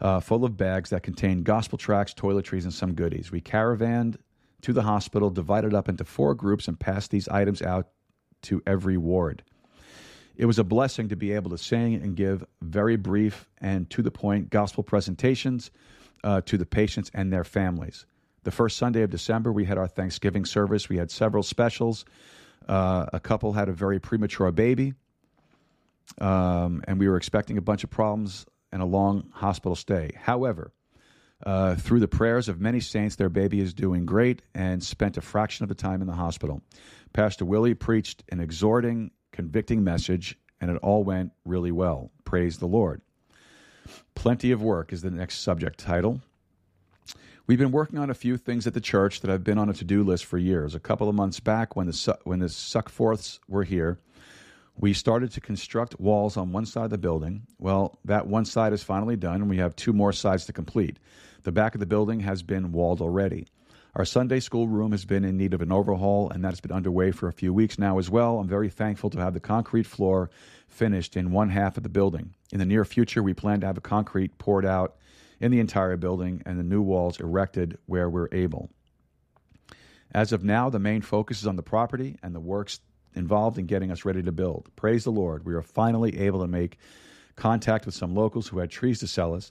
uh, full of bags that contained gospel tracts, toiletries, and some goodies. We caravanned to the hospital, divided up into four groups, and passed these items out to every ward. It was a blessing to be able to sing and give very brief and to-the-point gospel presentations uh, to the patients and their families. The first Sunday of December, we had our Thanksgiving service. We had several specials. Uh, a couple had a very premature baby, um, and we were expecting a bunch of problems and a long hospital stay. However, uh, through the prayers of many saints, their baby is doing great and spent a fraction of the time in the hospital. Pastor Willie preached an exhorting, convicting message, and it all went really well. Praise the Lord. Plenty of work is the next subject title. We've been working on a few things at the church that have been on a to-do list for years. A couple of months back, when the when the Suckforths were here, we started to construct walls on one side of the building. Well, that one side is finally done, and we have two more sides to complete. The back of the building has been walled already. Our Sunday school room has been in need of an overhaul, and that's been underway for a few weeks now as well. I'm very thankful to have the concrete floor finished in one half of the building. In the near future, we plan to have a concrete poured out in the entire building and the new walls erected where we're able. As of now, the main focus is on the property and the works involved in getting us ready to build. Praise the Lord, we are finally able to make contact with some locals who had trees to sell us.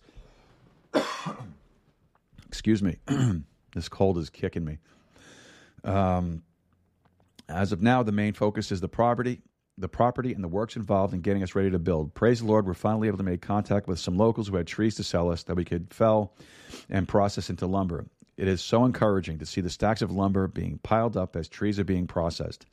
Excuse me. This cold is kicking me. Um, as of now, the main focus is the property, the property and the works involved in getting us ready to build. Praise the Lord, we're finally able to make contact with some locals who had trees to sell us that we could fell and process into lumber. It is so encouraging to see the stacks of lumber being piled up as trees are being processed.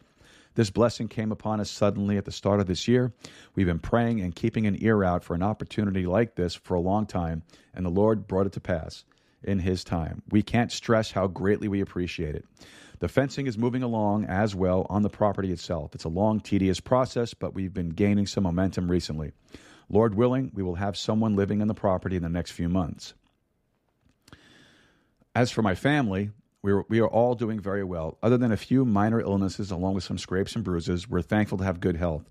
This blessing came upon us suddenly at the start of this year. We've been praying and keeping an ear out for an opportunity like this for a long time, and the Lord brought it to pass in His time. We can't stress how greatly we appreciate it. The fencing is moving along as well on the property itself. It's a long, tedious process, but we've been gaining some momentum recently. Lord willing, we will have someone living on the property in the next few months. As for my family, we are, we are all doing very well. Other than a few minor illnesses, along with some scrapes and bruises, we're thankful to have good health.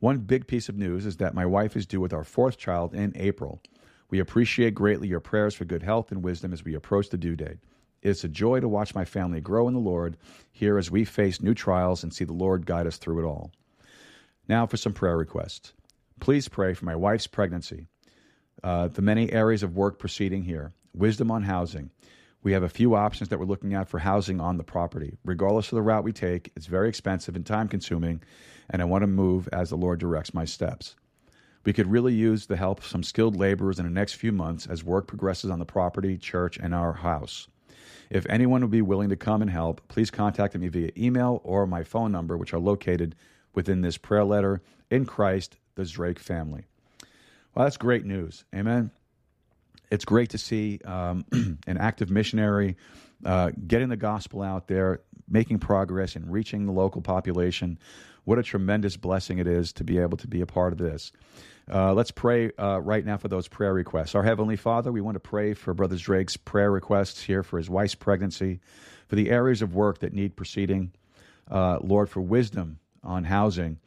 One big piece of news is that my wife is due with our fourth child in April. We appreciate greatly your prayers for good health and wisdom as we approach the due date. It's a joy to watch my family grow in the Lord here as we face new trials and see the Lord guide us through it all. Now for some prayer requests. Please pray for my wife's pregnancy, uh, the many areas of work proceeding here, wisdom on housing. We have a few options that we're looking at for housing on the property. Regardless of the route we take, it's very expensive and time-consuming, and I want to move as the Lord directs my steps. We could really use the help of some skilled laborers in the next few months as work progresses on the property, church, and our house. If anyone would be willing to come and help, please contact me via email or my phone number, which are located within this prayer letter, in Christ, the Drake family. Well, that's great news. Amen. It's great to see um, an active missionary uh, getting the gospel out there, making progress and reaching the local population. What a tremendous blessing it is to be able to be a part of this. Uh, let's pray uh, right now for those prayer requests. Our Heavenly Father, we want to pray for Brother Drake's prayer requests here for his wife's pregnancy, for the areas of work that need proceeding, uh, Lord, for wisdom on housing.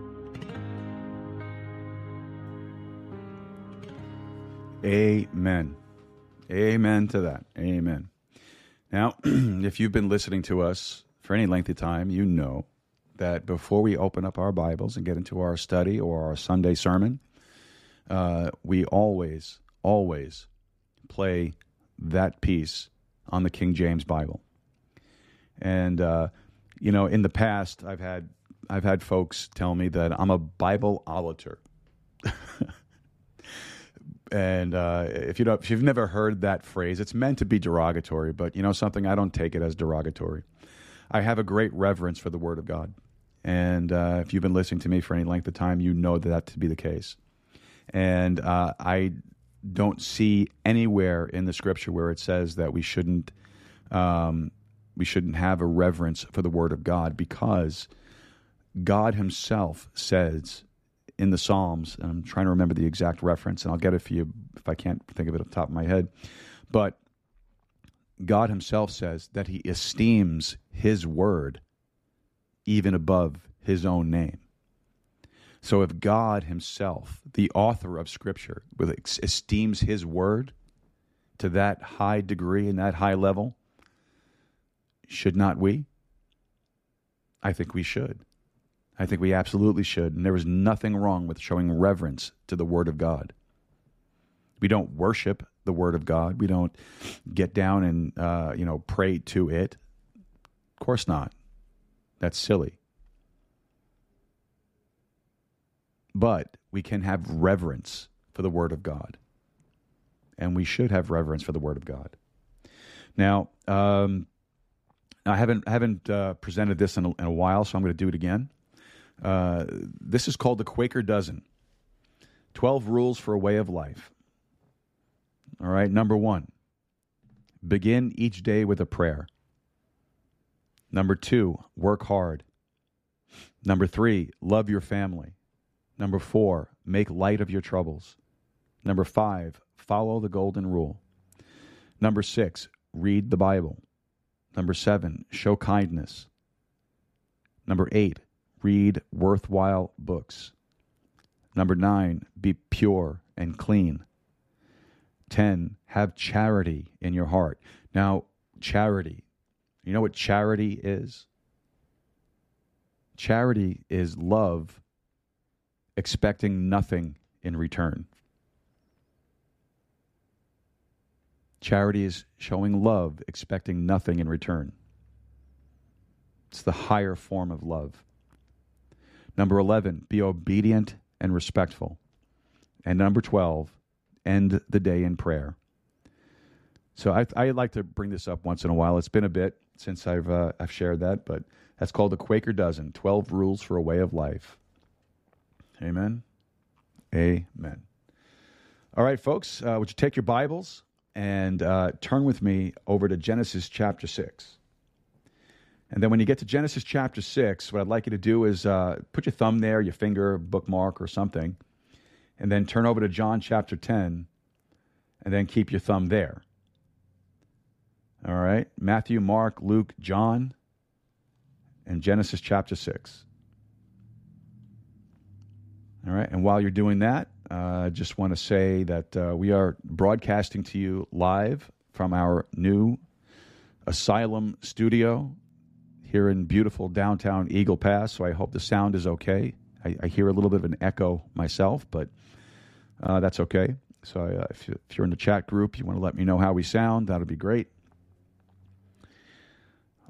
Amen. Amen to that. Amen. Now, if you've been listening to us for any length of time, you know that before we open up our Bibles and get into our study or our Sunday sermon, uh, we always, always play that piece on the King James Bible. And, uh, you know, in the past, I've had I've had folks tell me that I'm a Bible-olator. And uh, if, you don't, if you've never heard that phrase, it's meant to be derogatory, but you know something, I don't take it as derogatory. I have a great reverence for the Word of God. And uh, if you've been listening to me for any length of time, you know that, that to be the case. And uh, I don't see anywhere in the Scripture where it says that we shouldn't um, we shouldn't have a reverence for the Word of God, because God himself says in the Psalms, and I'm trying to remember the exact reference, and I'll get it for you if I can't think of it off the top of my head, but God himself says that he esteems his word even above his own name. So if God himself, the author of Scripture, esteems his word to that high degree and that high level, should not we? I think we should. I think we absolutely should. And there is nothing wrong with showing reverence to the word of God. We don't worship the word of God. We don't get down and uh, you know pray to it. Of course not. That's silly. But we can have reverence for the word of God. And we should have reverence for the word of God. Now, um, I haven't haven't uh, presented this in a, in a while, so I'm going to do it again. Uh, this is called the Quaker Dozen. twelve rules for a way of life. All right, number one, begin each day with a prayer. Number two, work hard. Number three, love your family. Number four, make light of your troubles. Number five, follow the golden rule. Number six, read the Bible. Number seven, show kindness. Number eight, read worthwhile books. Number nine, be pure and clean. ten, have charity in your heart. Now, charity. You know what charity is? Charity is love expecting nothing in return. Charity is showing love expecting nothing in return. It's the higher form of love. Number eleven, be obedient and respectful. And number twelve, end the day in prayer. So I, I like to bring this up once in a while. It's been a bit since I've uh, I've shared that, but that's called the Quaker Dozen, twelve rules for a way of life. Amen? Amen. All right, folks, uh, would you take your Bibles and uh, turn with me over to Genesis chapter six. And then when you get to Genesis chapter six, what I'd like you to do is uh, put your thumb there, your finger, bookmark or something, and then turn over to John chapter ten, and then keep your thumb there. All right, Matthew, Mark, Luke, John, and Genesis chapter six. All right, and while you're doing that, I uh, just want to say that uh, we are broadcasting to you live from our new Asylum studio here in beautiful downtown Eagle Pass, so I hope the sound is okay. I, I hear a little bit of an echo myself, but uh, that's okay. So uh, if, you, if you're in the chat group, you want to let me know how we sound, that would be great.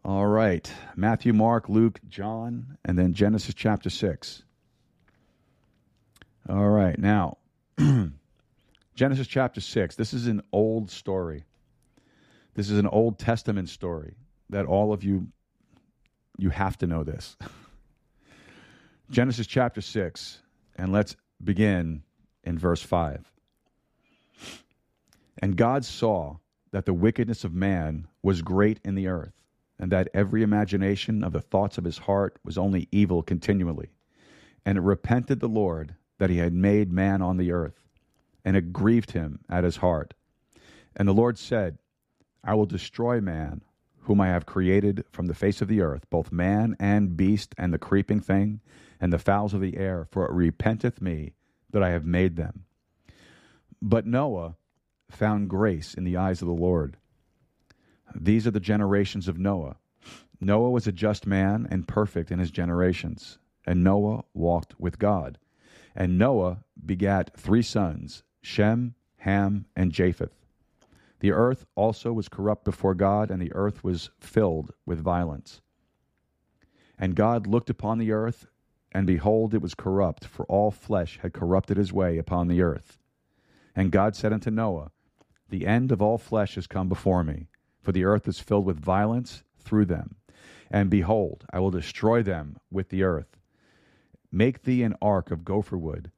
All right, Matthew, Mark, Luke, John, and then Genesis chapter six. All right, now, Genesis chapter six, this is an old story. This is an Old Testament story that all of you, you have to know this. Genesis chapter six, and let's begin in verse five. And God saw that the wickedness of man was great in the earth, and that every imagination of the thoughts of his heart was only evil continually. And it repented the Lord that he had made man on the earth, and it grieved him at his heart. And the Lord said, I will destroy man, whom I have created from the face of the earth, both man and beast, and the creeping thing, and the fowls of the air, for it repenteth me that I have made them. But Noah found grace in the eyes of the Lord. These are the generations of Noah. Noah was a just man and perfect in his generations, and Noah walked with God. And Noah begat three sons, Shem, Ham, and Japheth. The earth also was corrupt before God, and the earth was filled with violence. And God looked upon the earth, and behold, it was corrupt, for all flesh had corrupted his way upon the earth. And God said unto Noah, The end of all flesh is come before me, for the earth is filled with violence through them. And behold, I will destroy them with the earth. Make thee an ark of gopher wood.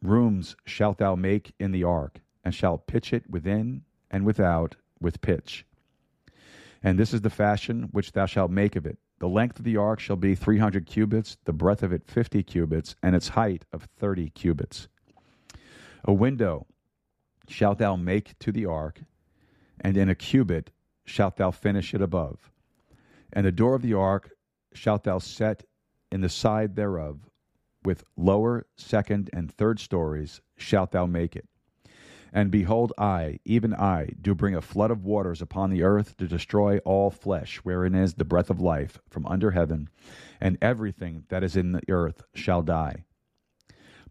Rooms shalt thou make in the ark, and shalt pitch it within and without with pitch. And this is the fashion which thou shalt make of it. The length of the ark shall be three hundred cubits, the breadth of it fifty cubits, and its height of thirty cubits. A window shalt thou make to the ark, and in a cubit shalt thou finish it above. And the door of the ark shalt thou set in the side thereof, with lower, second, and third stories shalt thou make it. And behold, I, even I, do bring a flood of waters upon the earth to destroy all flesh, wherein is the breath of life from under heaven, and everything that is in the earth shall die.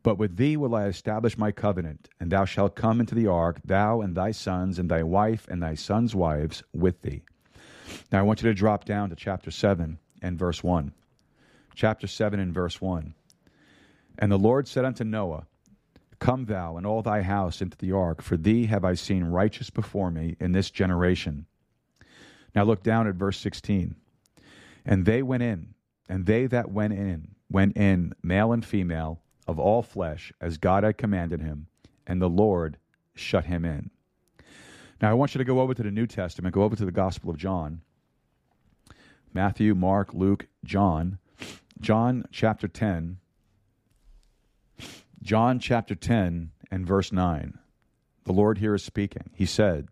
But with thee will I establish my covenant, and thou shalt come into the ark, thou and thy sons, and thy wife and thy sons' wives with thee. Now I want you to drop down to chapter seven and verse one. Chapter seven and verse one. And the Lord said unto Noah, Come thou and all thy house into the ark, for thee have I seen righteous before me in this generation. Now look down at verse sixteen. And they went in, and they that went in, went in, male and female, of all flesh, as God had commanded him, and the Lord shut him in. Now I want you to go over to the New Testament, go over to the Gospel of John. Matthew, Mark, Luke, John. John chapter ten. John chapter ten and verse nine. The Lord here is speaking. He said,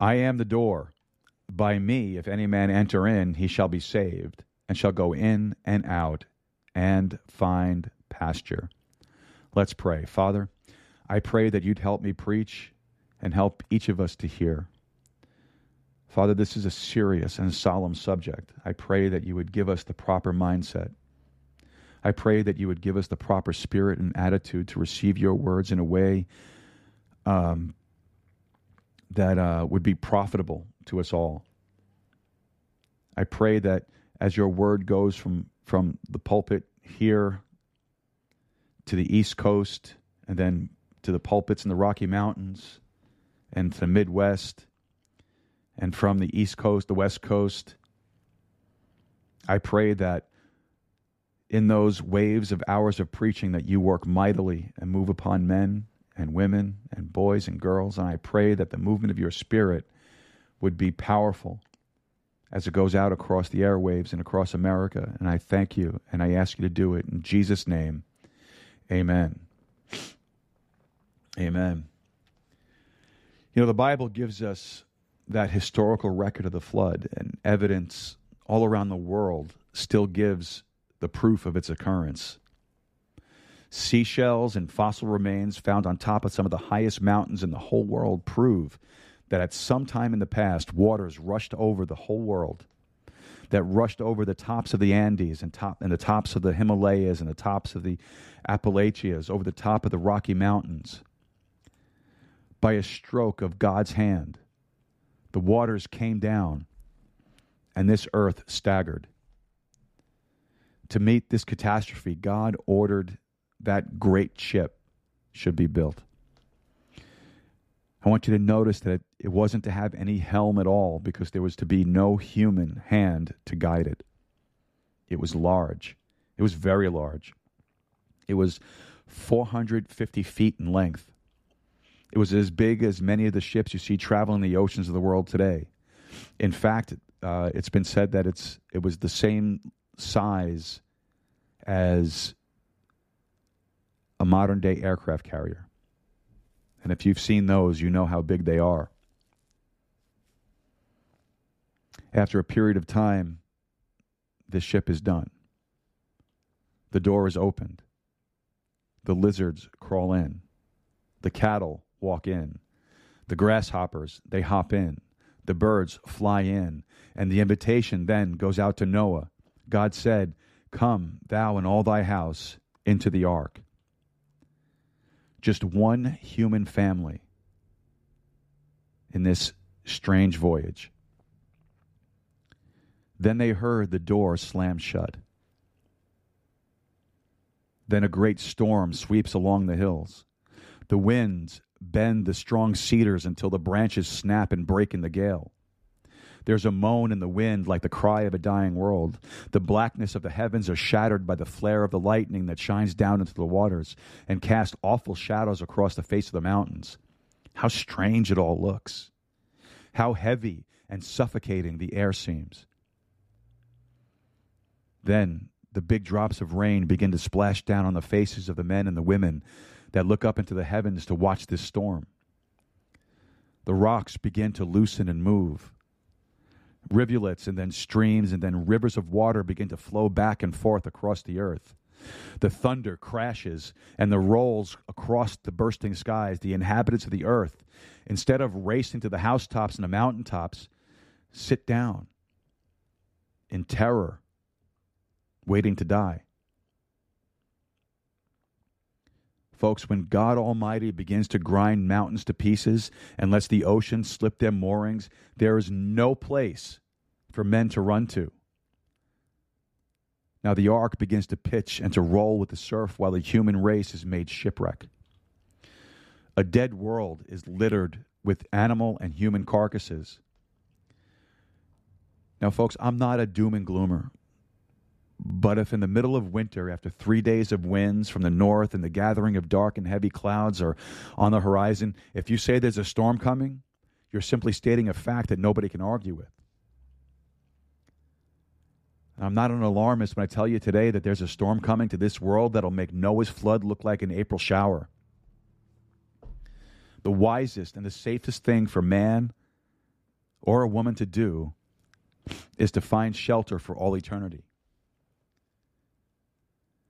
I am the door. By me, if any man enter in, he shall be saved, and shall go in and out and find pasture. Let's pray. Father, I pray that you'd help me preach and help each of us to hear. Father, this is a serious and solemn subject. I pray that you would give us the proper mindset. I pray that you would give us the proper spirit and attitude to receive your words in a way um, that uh, would be profitable to us all. I pray that as your word goes from, from the pulpit here to the East Coast, and then to the pulpits in the Rocky Mountains, and to the Midwest, and from the East Coast, the West Coast. I pray that in those waves of hours of preaching that you work mightily and move upon men and women and boys and girls, and I pray that the movement of your spirit would be powerful as it goes out across the airwaves and across America, and I thank you, and I ask you to do it in Jesus' name. Amen. Amen. You know, the Bible gives us that historical record of the flood, and evidence all around the world still gives the proof of its occurrence. Seashells and fossil remains found on top of some of the highest mountains in the whole world prove that at some time in the past, waters rushed over the whole world, that rushed over the tops of the Andes and, top, and the tops of the Himalayas and the tops of the Appalachias, over the top of the Rocky Mountains. By a stroke of God's hand, the waters came down and this earth staggered. To meet this catastrophe, God ordered that great ship should be built. I want you to notice that it wasn't to have any helm at all, because there was to be no human hand to guide it. It was large. It was very large. It was four hundred fifty feet in length. It was as big as many of the ships you see traveling the oceans of the world today. In fact, uh, it's been said that it's it was the same size as a modern-day aircraft carrier. And if you've seen those, you know how big they are. After a period of time, the ship is done. The door is opened. The lizards crawl in. The cattle walk in. The grasshoppers, they hop in. The birds fly in. And the invitation then goes out to Noah. God said, Come, thou and all thy house, into the ark. Just one human family in this strange voyage. Then they heard the door slam shut. Then a great storm sweeps along the hills. The winds bend the strong cedars until the branches snap and break in the gale. There's a moan in the wind like the cry of a dying world. The blackness of the heavens are shattered by the flare of the lightning that shines down into the waters and casts awful shadows across the face of the mountains. How strange it all looks. How heavy and suffocating the air seems. Then the big drops of rain begin to splash down on the faces of the men and the women that look up into the heavens to watch this storm. The rocks begin to loosen and move. Rivulets and then streams and then rivers of water begin to flow back and forth across the earth. The thunder crashes and the rolls across the bursting skies. The inhabitants of the earth, instead of racing to the housetops and the mountaintops, sit down in terror, waiting to die. Folks, when God Almighty begins to grind mountains to pieces and lets the ocean slip their moorings, there is no place for men to run to. Now the ark begins to pitch and to roll with the surf while the human race is made shipwreck. A dead world is littered with animal and human carcasses. Now, folks, I'm not a doom and gloomer, but if in the middle of winter, after three days of winds from the north and the gathering of dark and heavy clouds are on the horizon, if you say there's a storm coming, you're simply stating a fact that nobody can argue with. And I'm not an alarmist when I tell you today that there's a storm coming to this world that'll make Noah's flood look like an April shower. The wisest and the safest thing for man or a woman to do is to find shelter for all eternity.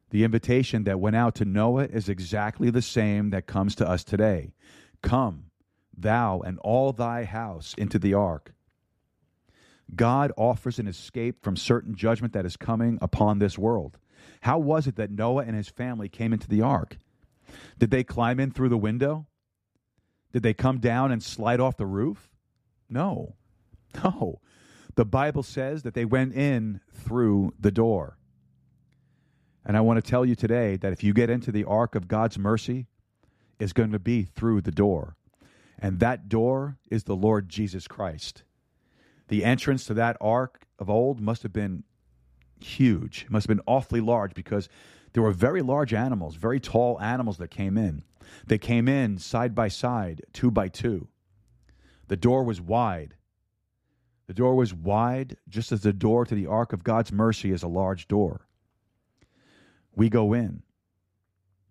The invitation that went out to Noah is exactly the same that comes to us today. Come, thou and all thy house, into the ark. God offers an escape from certain judgment that is coming upon this world. How was it that Noah and his family came into the ark? Did they climb in through the window? Did they come down and slide off the roof? No. No. The Bible says that they went in through the door. And I want to tell you today that if you get into the ark of God's mercy, it's going to be through the door. And that door is the Lord Jesus Christ. The entrance to that ark of old must have been huge. It must have been awfully large, because there were very large animals, very tall animals that came in. They came in side by side, two by two. The door was wide. The door was wide, just as the door to the ark of God's mercy is a large door. We go in,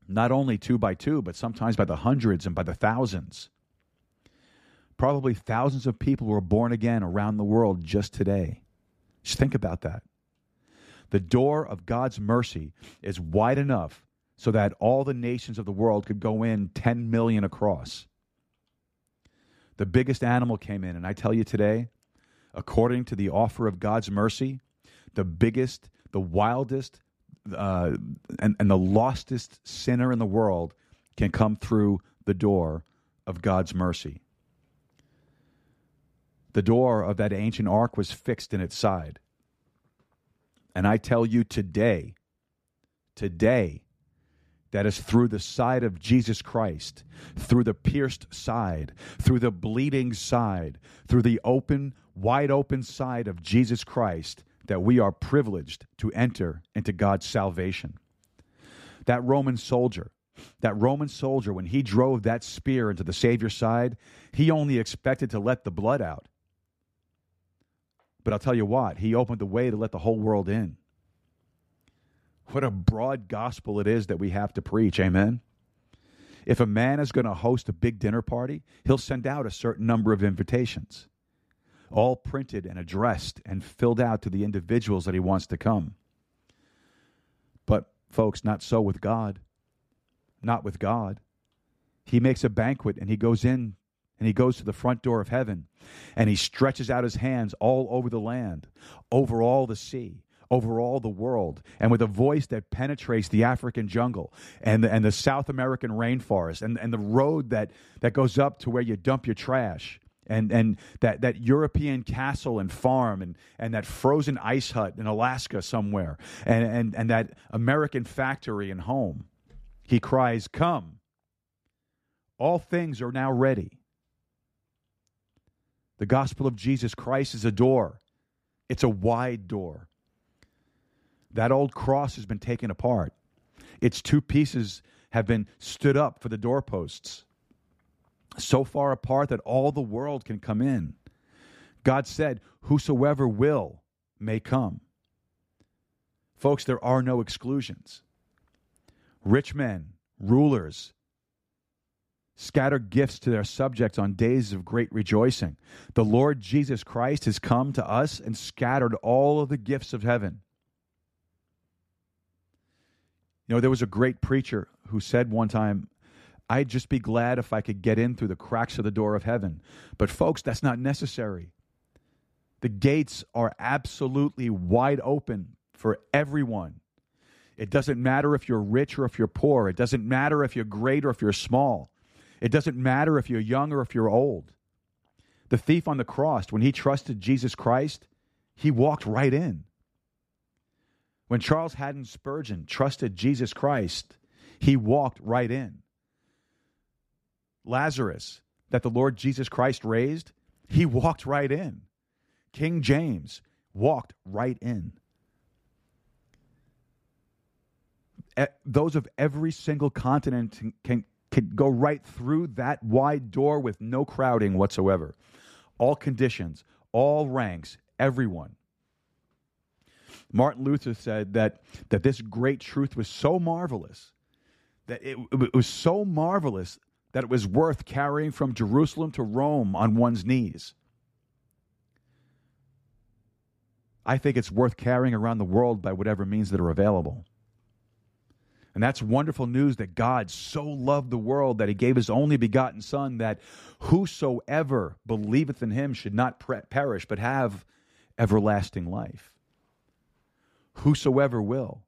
not only two by two, but sometimes by the hundreds and by the thousands. Probably thousands of people were born again around the world just today. Just think about that. The door of God's mercy is wide enough so that all the nations of the world could go in, ten million across. The biggest animal came in, and I tell you today, according to the offer of God's mercy, the biggest, the wildest, Uh, and, and the lostest sinner in the world can come through the door of God's mercy. The door of that ancient ark was fixed in its side. And I tell you today, today, that is through the side of Jesus Christ, through the pierced side, through the bleeding side, through the open, wide open side of Jesus Christ, that we are privileged to enter into God's salvation. That Roman soldier, that Roman soldier, when he drove that spear into the Savior's side, he only expected to let the blood out. But I'll tell you what, he opened the way to let the whole world in. What a broad gospel it is that we have to preach, amen? If a man is going to host a big dinner party, he'll send out a certain number of invitations, all printed and addressed and filled out to the individuals that he wants to come. But, folks, not so with God. Not with God. He makes a banquet, and he goes in, and he goes to the front door of heaven, and he stretches out his hands all over the land, over all the sea, over all the world, and with a voice that penetrates the African jungle and the, and the South American rainforest and, and the road that, that goes up to where you dump your trash, And and that, that European castle and farm and, and that frozen ice hut in Alaska somewhere and, and, and that American factory and home. He cries, come. All things are now ready. The gospel of Jesus Christ is a door. It's a wide door. That old cross has been taken apart. Its two pieces have been stood up for the doorposts, so far apart that all the world can come in. God said, whosoever will may come. Folks, there are no exclusions. Rich men, rulers, scatter gifts to their subjects on days of great rejoicing. The Lord Jesus Christ has come to us and scattered all of the gifts of heaven. You know, there was a great preacher who said one time, I'd just be glad if I could get in through the cracks of the door of heaven. But folks, that's not necessary. The gates are absolutely wide open for everyone. It doesn't matter if you're rich or if you're poor. It doesn't matter if you're great or if you're small. It doesn't matter if you're young or if you're old. The thief on the cross, when he trusted Jesus Christ, he walked right in. When Charles Haddon Spurgeon trusted Jesus Christ, he walked right in. Lazarus, that the Lord Jesus Christ raised, he walked right in. King James walked right in. Those of every single continent can, can go right through that wide door with no crowding whatsoever. All conditions, all ranks, everyone. Martin Luther said that, that this great truth was so marvelous, that it, it was so marvelous that it was worth carrying from Jerusalem to Rome on one's knees. I think it's worth carrying around the world by whatever means that are available. And that's wonderful news that God so loved the world that he gave his only begotten Son, that whosoever believeth in him should not perish but have everlasting life. Whosoever will.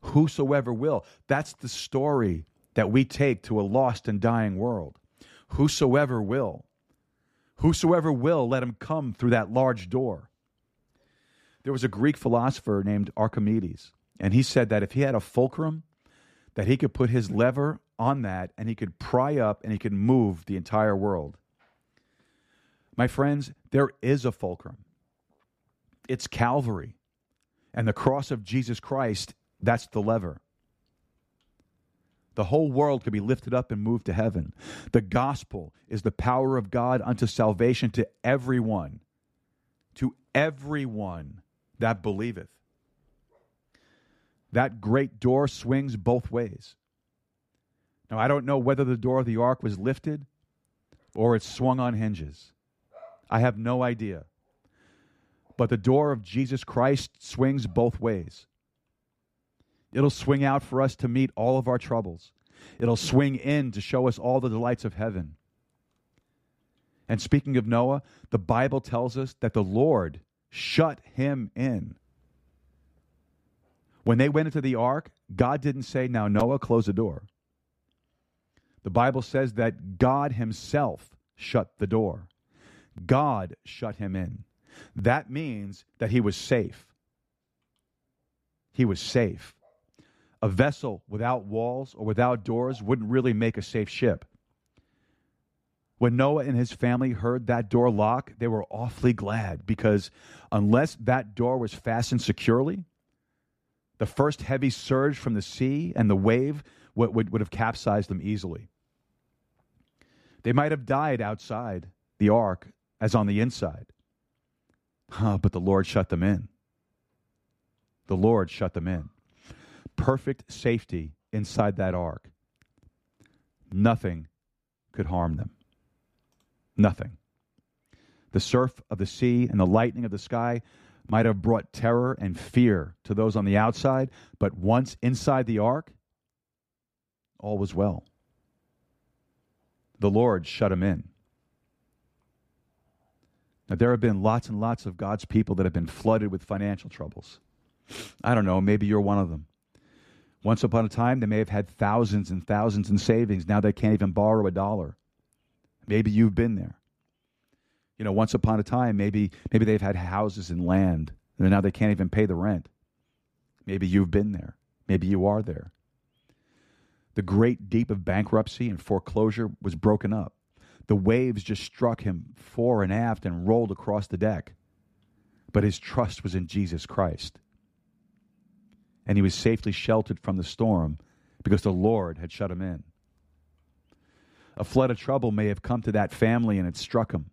Whosoever will. That's the story that we take to a lost and dying world. Whosoever will. Whosoever will, let him come through that large door. There was a Greek philosopher named Archimedes, and he said that if he had a fulcrum, that he could put his lever on that and he could pry up and he could move the entire world. My friends, there is a fulcrum. It's Calvary. And the cross of Jesus Christ, that's the lever. The whole world could be lifted up and moved to heaven. The gospel is the power of God unto salvation to everyone, to everyone that believeth. That great door swings both ways. Now, I don't know whether the door of the ark was lifted or it swung on hinges. I have no idea. But the door of Jesus Christ swings both ways. It'll swing out for us to meet all of our troubles. It'll swing in to show us all the delights of heaven. And speaking of Noah, the Bible tells us that the Lord shut him in. When they went into the ark, God didn't say, now Noah, close the door. The Bible says that God himself shut the door. God shut him in. That means that he was safe. He was safe. A vessel without walls or without doors wouldn't really make a safe ship. When Noah and his family heard that door lock, they were awfully glad, because unless that door was fastened securely, the first heavy surge from the sea and the wave would, would, would have capsized them easily. They might have died outside the ark as on the inside. Oh, but the Lord shut them in. The Lord shut them in. Perfect safety inside that ark. Nothing could harm them. Nothing. The surf of the sea and the lightning of the sky might have brought terror and fear to those on the outside, but once inside the ark, all was well. The Lord shut them in. Now, there have been lots and lots of God's people that have been flooded with financial troubles. I don't know, maybe you're one of them. Once upon a time, they may have had thousands and thousands in savings. Now they can't even borrow a dollar. Maybe you've been there. You know, once upon a time, maybe maybe they've had houses and land, and now they can't even pay the rent. Maybe you've been there. Maybe you are there. The great deep of bankruptcy and foreclosure was broken up. The waves just struck him fore and aft and rolled across the deck. But his trust was in Jesus Christ. And he was safely sheltered from the storm because the Lord had shut him in. A flood of trouble may have come to that family and it struck him.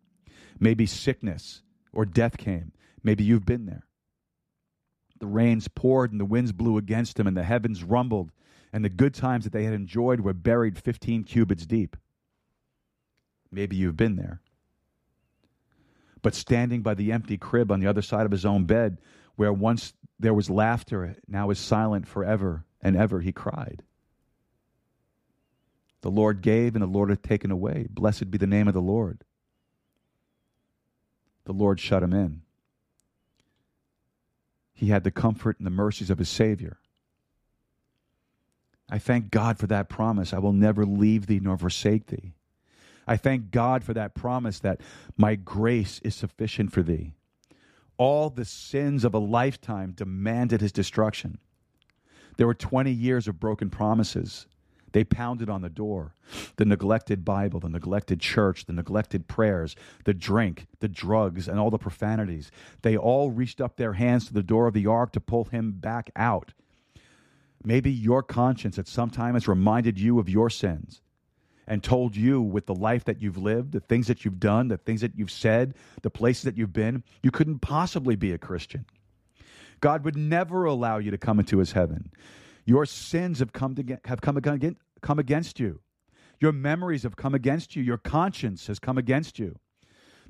Maybe sickness or death came. Maybe you've been there. The rains poured and the winds blew against him and the heavens rumbled, and the good times that they had enjoyed were buried fifteen cubits deep. Maybe you've been there. But standing by the empty crib on the other side of his own bed, where once there was laughter, now is silent forever, and ever he cried. The Lord gave, and the Lord hath taken away. Blessed be the name of the Lord. The Lord shut him in. He had the comfort and the mercies of his Savior. I thank God for that promise. I will never leave thee nor forsake thee. I thank God for that promise that my grace is sufficient for thee. All the sins of a lifetime demanded his destruction. There were twenty years of broken promises. They pounded on the door. The neglected Bible, the neglected church, the neglected prayers, the drink, the drugs, and all the profanities. They all reached up their hands to the door of the ark to pull him back out. Maybe your conscience at some time has reminded you of your sins and told you, with the life that you've lived, the things that you've done, the things that you've said, the places that you've been, you couldn't possibly be a Christian. God would never allow you to come into his heaven. Your sins have come to, have come against, come against you. Your memories have come against you. Your conscience has come against you.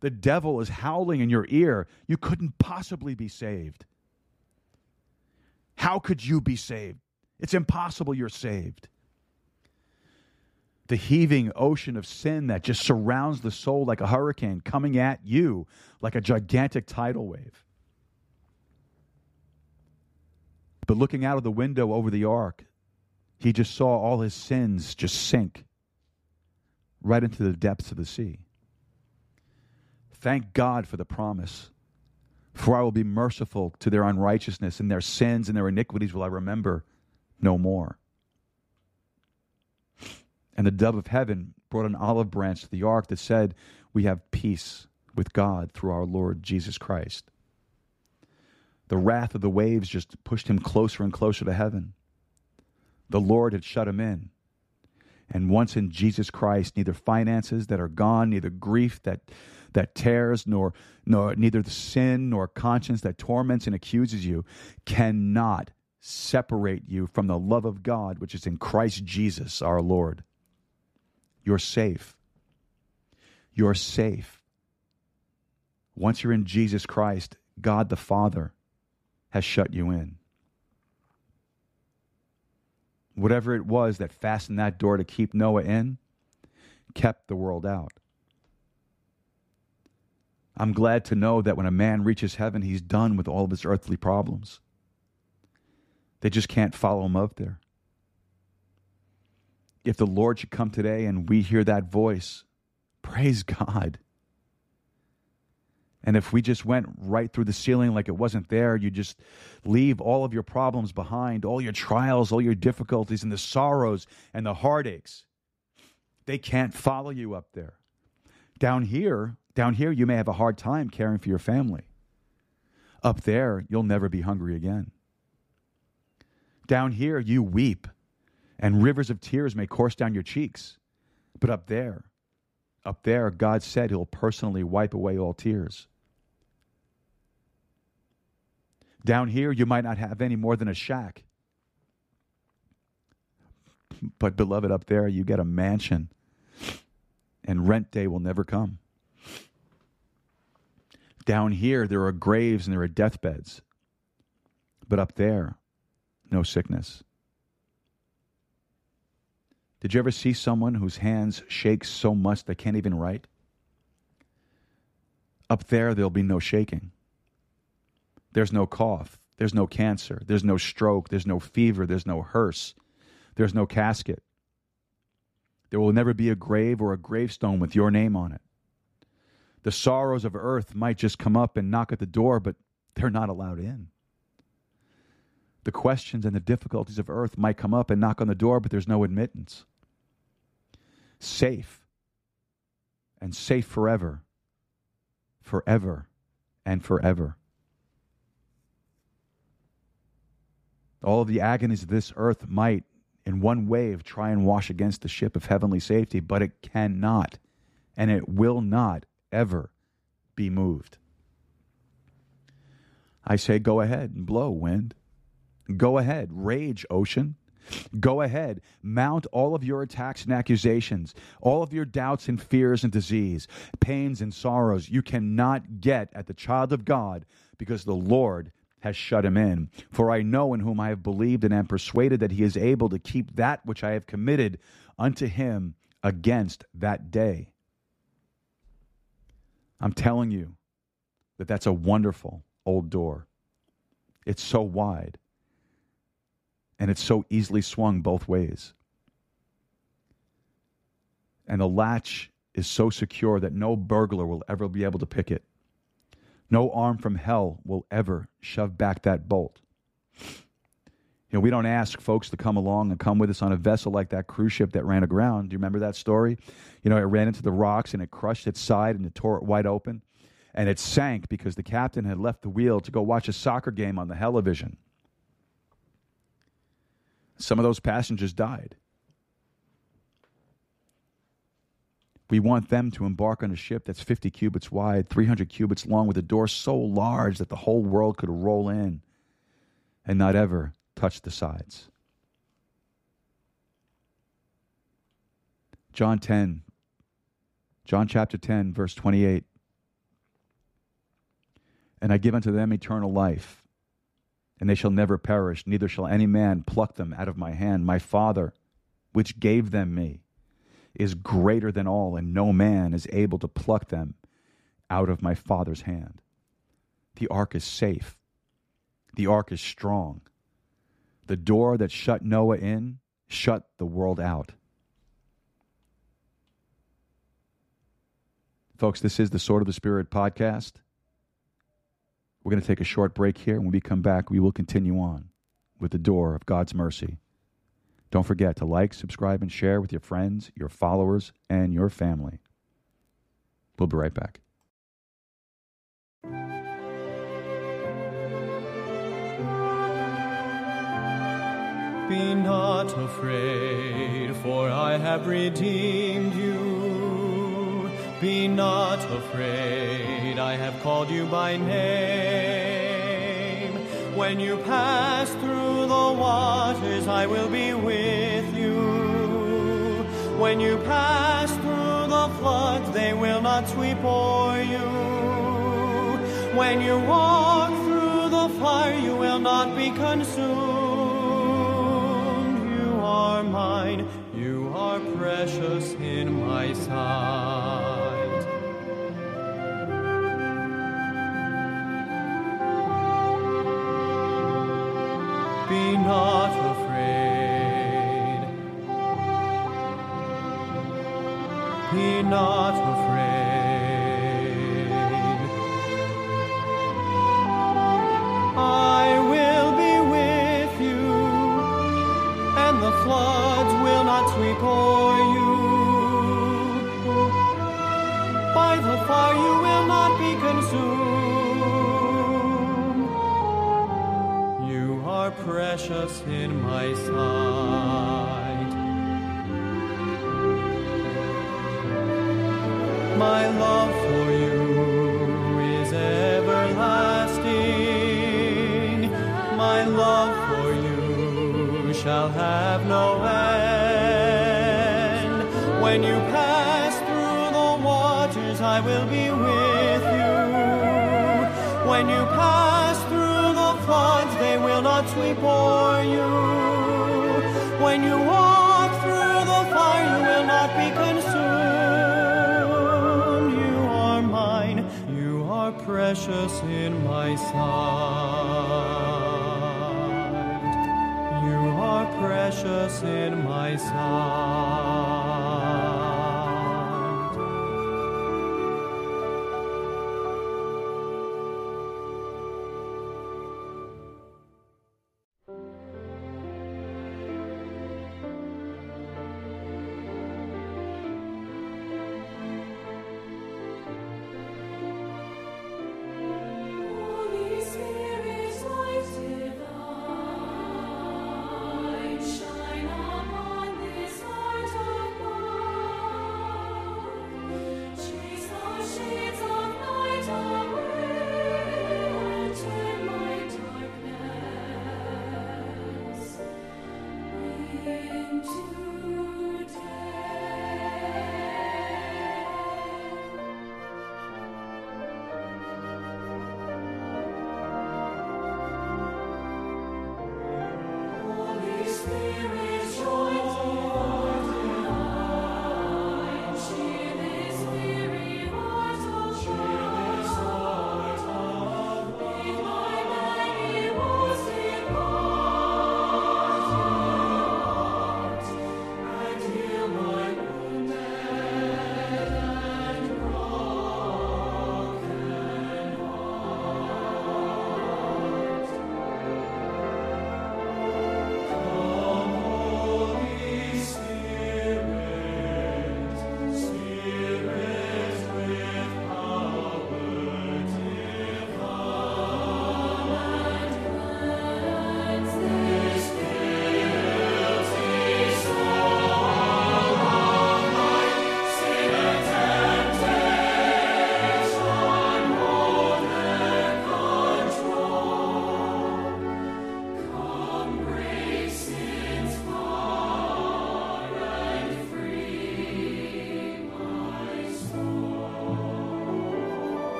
The devil is howling in your ear. You couldn't possibly be saved. How could you be saved? It's impossible you're saved. The heaving ocean of sin that just surrounds the soul like a hurricane, coming at you like a gigantic tidal wave. But looking out of the window over the ark, he just saw all his sins just sink right into the depths of the sea. Thank God for the promise. For I will be merciful to their unrighteousness, and their sins and their iniquities will I remember no more. And the dove of heaven brought an olive branch to the ark that said, we have peace with God through our Lord Jesus Christ. The wrath of the waves just pushed him closer and closer to heaven. The Lord had shut him in. And once in Jesus Christ, neither finances that are gone, neither grief that that tears, nor, nor neither the sin nor conscience that torments and accuses you cannot separate you from the love of God, which is in Christ Jesus our Lord. You're safe. You're safe. Once you're in Jesus Christ, God the Father has shut you in. Whatever it was that fastened that door to keep Noah in, kept the world out. I'm glad to know that when a man reaches heaven, he's done with all of his earthly problems. They just can't follow him up there. If the Lord should come today and we hear that voice, praise God. And if we just went right through the ceiling like it wasn't there, you just leave all of your problems behind, all your trials, all your difficulties, and the sorrows and the heartaches. They can't follow you up there. Down here, down here, you may have a hard time caring for your family. Up there, you'll never be hungry again. Down here, you weep, and rivers of tears may course down your cheeks. But up there, up there, God said he'll personally wipe away all tears. Down here, you might not have any more than a shack. But, beloved, up there, you get a mansion, and rent day will never come. Down here, there are graves and there are deathbeds. But up there, no sickness. Did you ever see someone whose hands shake so much they can't even write? Up there, there'll be no shaking. There's no cough. There's no cancer. There's no stroke. There's no fever. There's no hearse. There's no casket. There will never be a grave or a gravestone with your name on it. The sorrows of earth might just come up and knock at the door, but they're not allowed in. The questions and the difficulties of earth might come up and knock on the door, but there's no admittance. Safe, and safe forever, forever and forever. All of the agonies of this earth might, in one wave, try and wash against the ship of heavenly safety, but it cannot, and it will not ever be moved. I say, go ahead and blow, wind. Go ahead, rage, ocean. Go ahead, mount all of your attacks and accusations, all of your doubts and fears and disease, pains and sorrows you cannot get at the child of God, because the Lord has shut him in. For I know in whom I have believed, and am persuaded that he is able to keep that which I have committed unto him against that day. I'm telling you that that's a wonderful old door. It's so wide, and it's so easily swung both ways. And the latch is so secure that no burglar will ever be able to pick it. No arm from hell will ever shove back that bolt. You know, we don't ask folks to come along and come with us on a vessel like that cruise ship that ran aground. Do you remember that story? You know, it ran into the rocks and it crushed its side and it tore it wide open. And it sank because the captain had left the wheel to go watch a soccer game on the television. Some of those passengers died. We want them to embark on a ship that's fifty cubits wide, three hundred cubits long, with a door so large that the whole world could roll in and not ever touch the sides. John ten, John chapter ten, verse twenty-eight. And I give unto them eternal life, and they shall never perish, neither shall any man pluck them out of my hand. My Father, which gave them me, is greater than all, and no man is able to pluck them out of my Father's hand. The ark is safe. The ark is strong. The door that shut Noah in shut the world out. Folks, this is the Sword of the Spirit podcast. We're going to take a short break here. When we come back, we will continue on with the door of God's mercy. Don't forget to like, subscribe, and share with your friends, your followers, and your family. We'll be right back. Be not afraid, for I have redeemed you. Be not afraid, I have called you by name. When you pass through the waters, I will be with you. When you pass through the floods, they will not sweep o'er you. When you walk through the fire, you will not be consumed. You are mine, you are precious in my sight. Be not afraid. Be not afraid. I will be with you, and the floods will not sweep o'er you. By the fire you will not be consumed. Precious in my sight. My love for you is everlasting. My love for you shall have no end. When you pass through the waters, I will be with you. When you pass they will not sweep o'er you. When you walk through the fire, you will not be consumed. You are mine, you are precious in my sight. You are precious in my sight.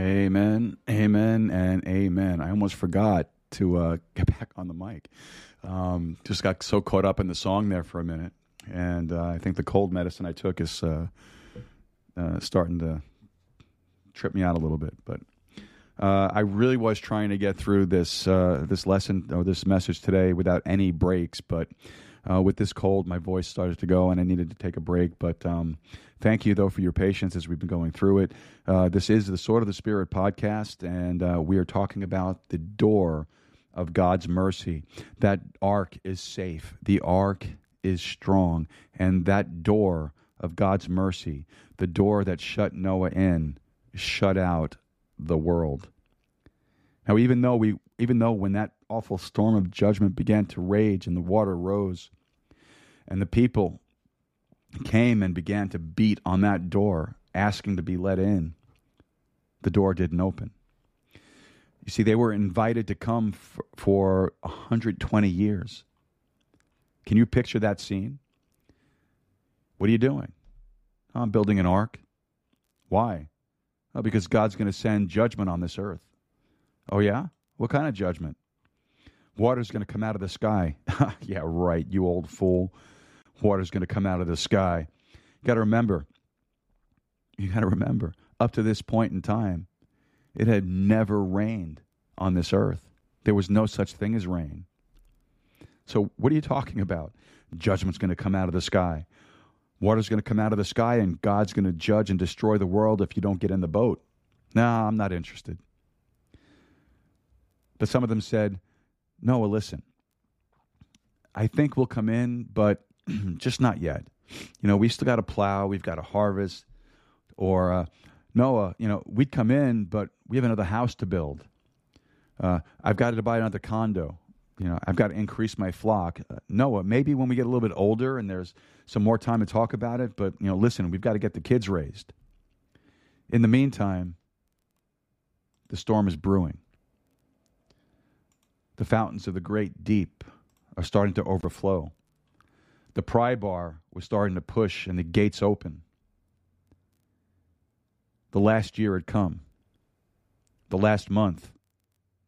Amen, amen, and amen. I almost forgot to uh, get back on the mic. Um, just got so caught up in the song there for a minute. And uh, I think the cold medicine I took is uh, uh, starting to trip me out a little bit. But uh, I really was trying to get through this uh, this lesson or this message today without any breaks. But uh, with this cold, my voice started to go, and I needed to take a break. But um, thank you, though, for your patience as we've been going through it. Uh, this is the Sword of the Spirit podcast, and uh, we are talking about the door of God's mercy. That ark is safe. The ark is strong, and that door of God's mercy, the door that shut Noah in, shut out the world. Now, even though we, even though when that awful storm of judgment began to rage and the water rose and the people came and began to beat on that door, asking to be let in, the door didn't open. You see, they were invited to come for, for one hundred twenty years. Can you picture that scene? What are you doing? Oh, I'm building an ark. Why? Oh, because God's going to send judgment on this earth. Oh, yeah? What kind of judgment? Water's going to come out of the sky. Yeah, right, you old fool. Water's going to come out of the sky. You got to remember, you got to remember, up to this point in time, it had never rained on this earth. There was no such thing as rain. So what are you talking about? Judgment's going to come out of the sky. Water's going to come out of the sky, and God's going to judge and destroy the world if you don't get in the boat. No, I'm not interested. But some of them said, Noah, listen, I think we'll come in, but just not yet. You know, we still got to plow. We've got to harvest. Or, uh, Noah, you know, we'd come in, but we have another house to build. Uh, I've got to buy another condo. You know, I've got to increase my flock. Uh, Noah, maybe when we get a little bit older and there's some more time to talk about it, but, you know, listen, we've got to get the kids raised. In the meantime, the storm is brewing. The fountains of the great deep are starting to overflow. The pry bar was starting to push and the gates open. The last year had come. The last month.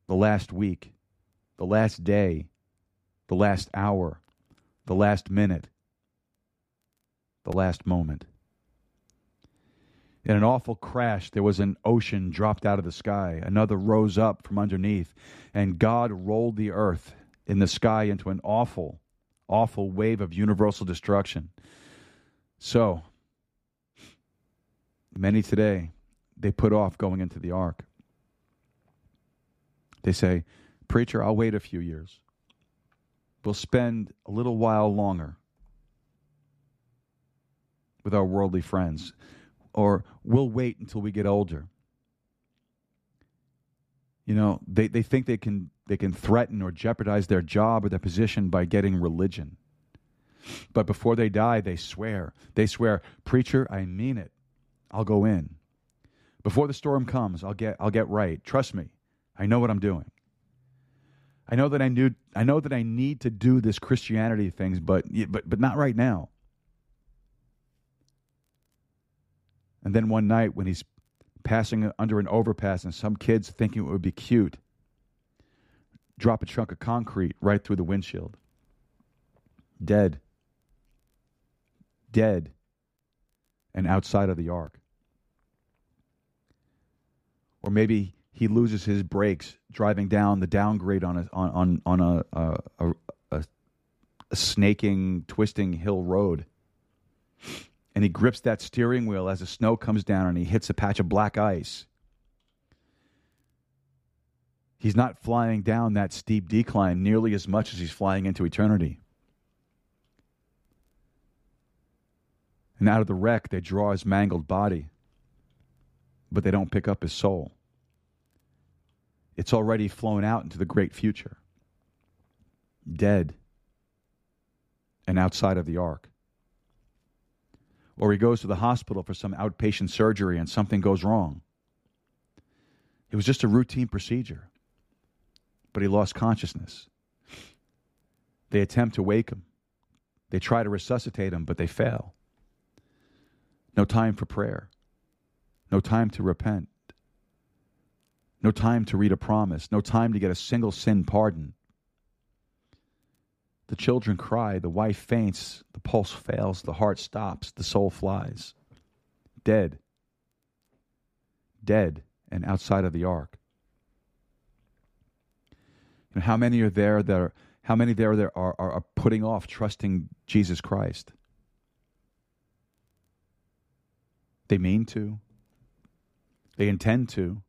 The last week. The last day, the last hour, the last minute, the last moment. In an awful crash, there was an ocean dropped out of the sky. Another rose up from underneath, and God rolled the earth in the sky into an awful, awful wave of universal destruction. So, many today, they put off going into the ark. They say, preacher, I'll wait a few years. We'll spend a little while longer with our worldly friends, or we'll wait until we get older. You know, they, they think they can they can threaten or jeopardize their job or their position by getting religion. But before they die, they swear. They swear, preacher, I mean it. I'll go in. Before the storm comes, I'll get I'll get right. Trust me, I know what I'm doing. I know that I knew. I know that I need to do this Christianity things, but but but not right now. And then one night when he's passing under an overpass, and some kids thinking it would be cute, drop a chunk of concrete right through the windshield. Dead. Dead. And outside of the ark. Or maybe he loses his brakes driving down the downgrade on a on on, on a, a, a a snaking, twisting hill road, and he grips that steering wheel as the snow comes down, and he hits a patch of black ice. He's not flying down that steep decline nearly as much as he's flying into eternity. And out of the wreck, they draw his mangled body, but they don't pick up his soul. It's already flown out into the great future. Dead and outside of the ark. Or he goes to the hospital for some outpatient surgery and something goes wrong. It was just a routine procedure, but he lost consciousness. They attempt to wake him. They try to resuscitate him, but they fail. No time for prayer. No time to repent. No time to read a promise. No time to get a single sin pardoned. The children cry. The wife faints. The pulse fails. The heart stops. The soul flies. Dead. Dead and outside of the ark. You know, how many are there that are, how many there that are, are, are putting off trusting Jesus Christ? They mean to. They intend to.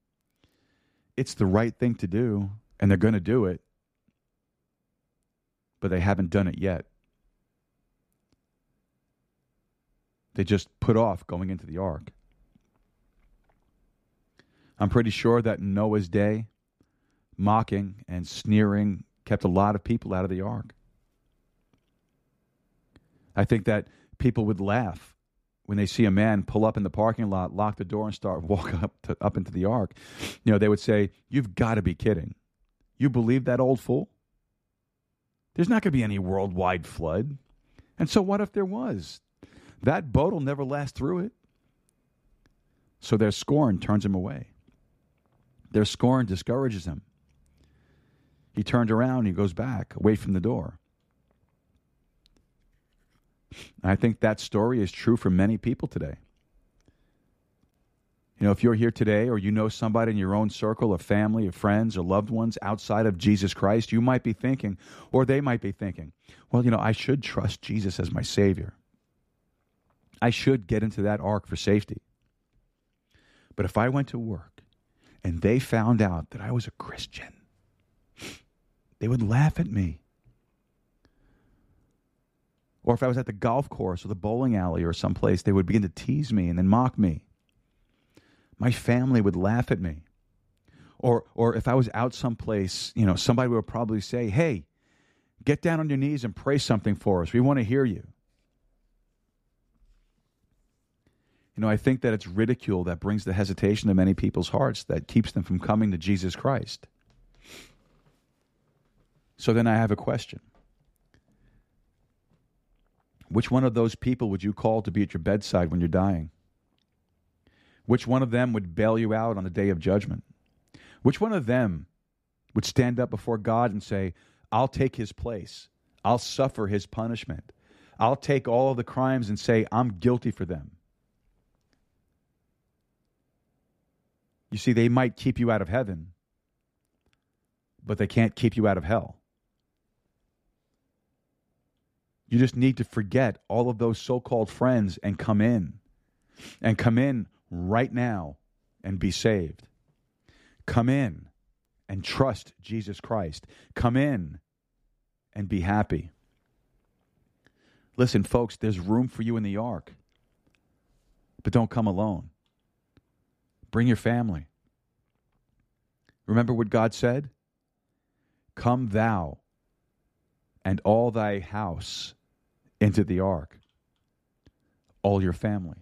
It's the right thing to do, and they're going to do it, but they haven't done it yet. They just put off going into the ark. I'm pretty sure that in Noah's day, mocking and sneering kept a lot of people out of the ark. I think that people would laugh when they see a man pull up in the parking lot, lock the door, and start walking up to, up into the ark. You know, they would say, "You've got to be kidding. You believe that, old fool? There's not going to be any worldwide flood. And so what if there was? That boat will never last through it." So their scorn turns him away. Their scorn discourages him. He turned around. He goes back, away from the door. And I think that story is true for many people today. You know, if you're here today or you know somebody in your own circle of family, of friends, or loved ones outside of Jesus Christ, you might be thinking, or they might be thinking, well, you know, I should trust Jesus as my Savior. I should get into that ark for safety. But if I went to work and they found out that I was a Christian, they would laugh at me. Or if I was at the golf course or the bowling alley or someplace, they would begin to tease me and then mock me. My family would laugh at me. Or or if I was out someplace, you know, somebody would probably say, "Hey, get down on your knees and pray something for us. We want to hear you." You know, I think that it's ridicule that brings the hesitation to many people's hearts that keeps them from coming to Jesus Christ. So then I have a question. Which one of those people would you call to be at your bedside when you're dying? Which one of them would bail you out on the day of judgment? Which one of them would stand up before God and say, "I'll take his place. I'll suffer his punishment. I'll take all of the crimes and say, I'm guilty for them"? You see, they might keep you out of heaven, but they can't keep you out of hell. You just need to forget all of those so-called friends and come in. And come in right now and be saved. Come in and trust Jesus Christ. Come in and be happy. Listen, folks, there's room for you in the ark, but don't come alone. Bring your family. Remember what God said? "Come thou and all thy house into the ark," all your family.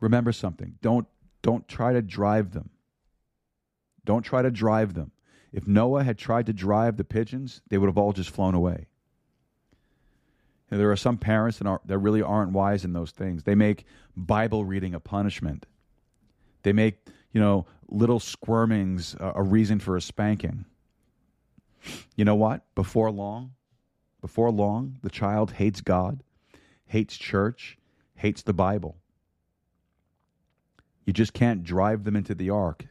Remember something. Don't, don't try to drive them. Don't try to drive them. If Noah had tried to drive the pigeons, they would have all just flown away. And there are some parents that, aren't, that really aren't wise in those things. They make Bible reading a punishment. They make, you know, little squirmings uh, a reason for a spanking. You know what? Before long, before long, the child hates God, hates church, hates the Bible. You just can't drive them into the ark.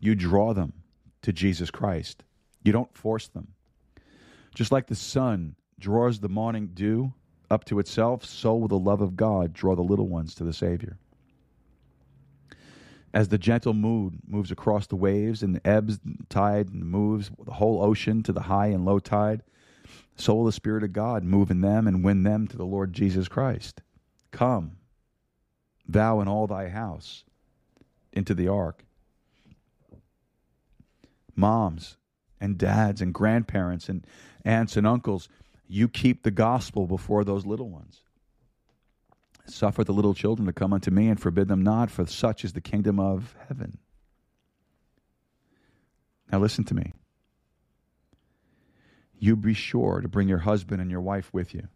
You draw them to Jesus Christ. You don't force them. Just like the sun draws the morning dew up to itself, so will the love of God draw the little ones to the Savior. As the gentle mood moves across the waves and the ebbs, the tide and moves the whole ocean to the high and low tide, so will the Spirit of God move in them and win them to the Lord Jesus Christ. Come, thou and all thy house, into the ark. Moms and dads and grandparents and aunts and uncles, you keep the gospel before those little ones. "Suffer the little children to come unto me, and forbid them not, for such is the kingdom of heaven." Now listen to me. You be sure to bring your husband and your wife with you.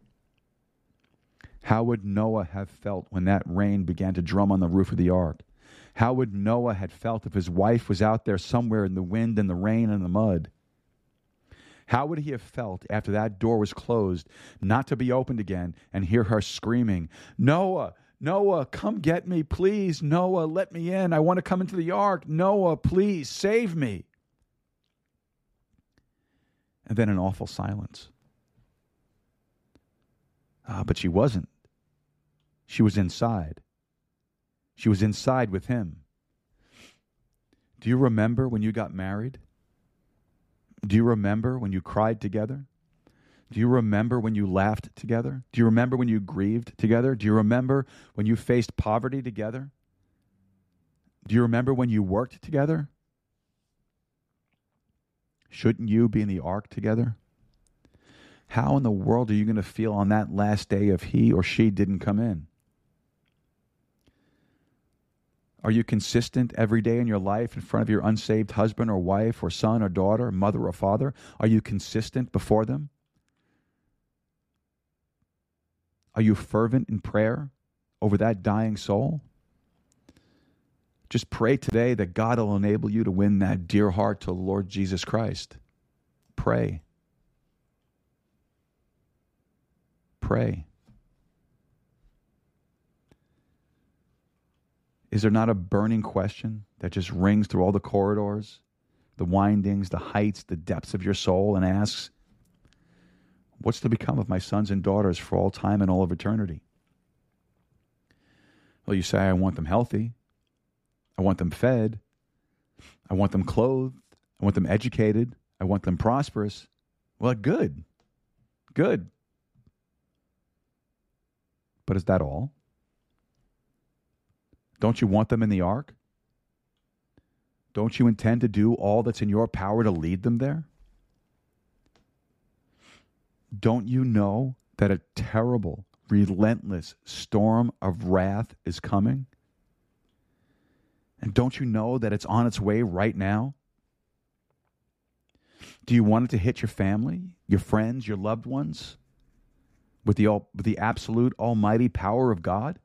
How would Noah have felt when that rain began to drum on the roof of the ark? How would Noah have felt if his wife was out there somewhere in the wind and the rain and the mud? How would he have felt after that door was closed, not to be opened again, and hear her screaming, Noah, Noah, come get me, please. Noah, let me in. I want to come into the ark. Noah, please save me. And then an awful silence. Ah, but she wasn't. She was inside. She was inside with him. Do you remember when you got married? Do you remember when you cried together? Do you remember when you laughed together? Do you remember when you grieved together? Do you remember when you faced poverty together? Do you remember when you worked together? Shouldn't you be in the ark together? How in the world are you going to feel on that last day if he or she didn't come in? Are you consistent every day in your life in front of your unsaved husband or wife or son or daughter, mother or father? Are you consistent before them? Are you fervent in prayer over that dying soul? Just pray today that God will enable you to win that dear heart to the Lord Jesus Christ. Pray. Pray. Is there not a burning question that just rings through all the corridors, the windings, the heights, the depths of your soul, and asks, what's to become of my sons and daughters for all time and all of eternity? Well, you say, I want them healthy. I want them fed. I want them clothed. I want them educated. I want them prosperous. Well, good. Good. But is that all? Don't you want them in the ark? Don't you intend to do all that's in your power to lead them there? Don't you know that a terrible, relentless storm of wrath is coming? And don't you know that it's on its way right now? Do you want it to hit your family, your friends, your loved ones with the, with the absolute almighty power of God?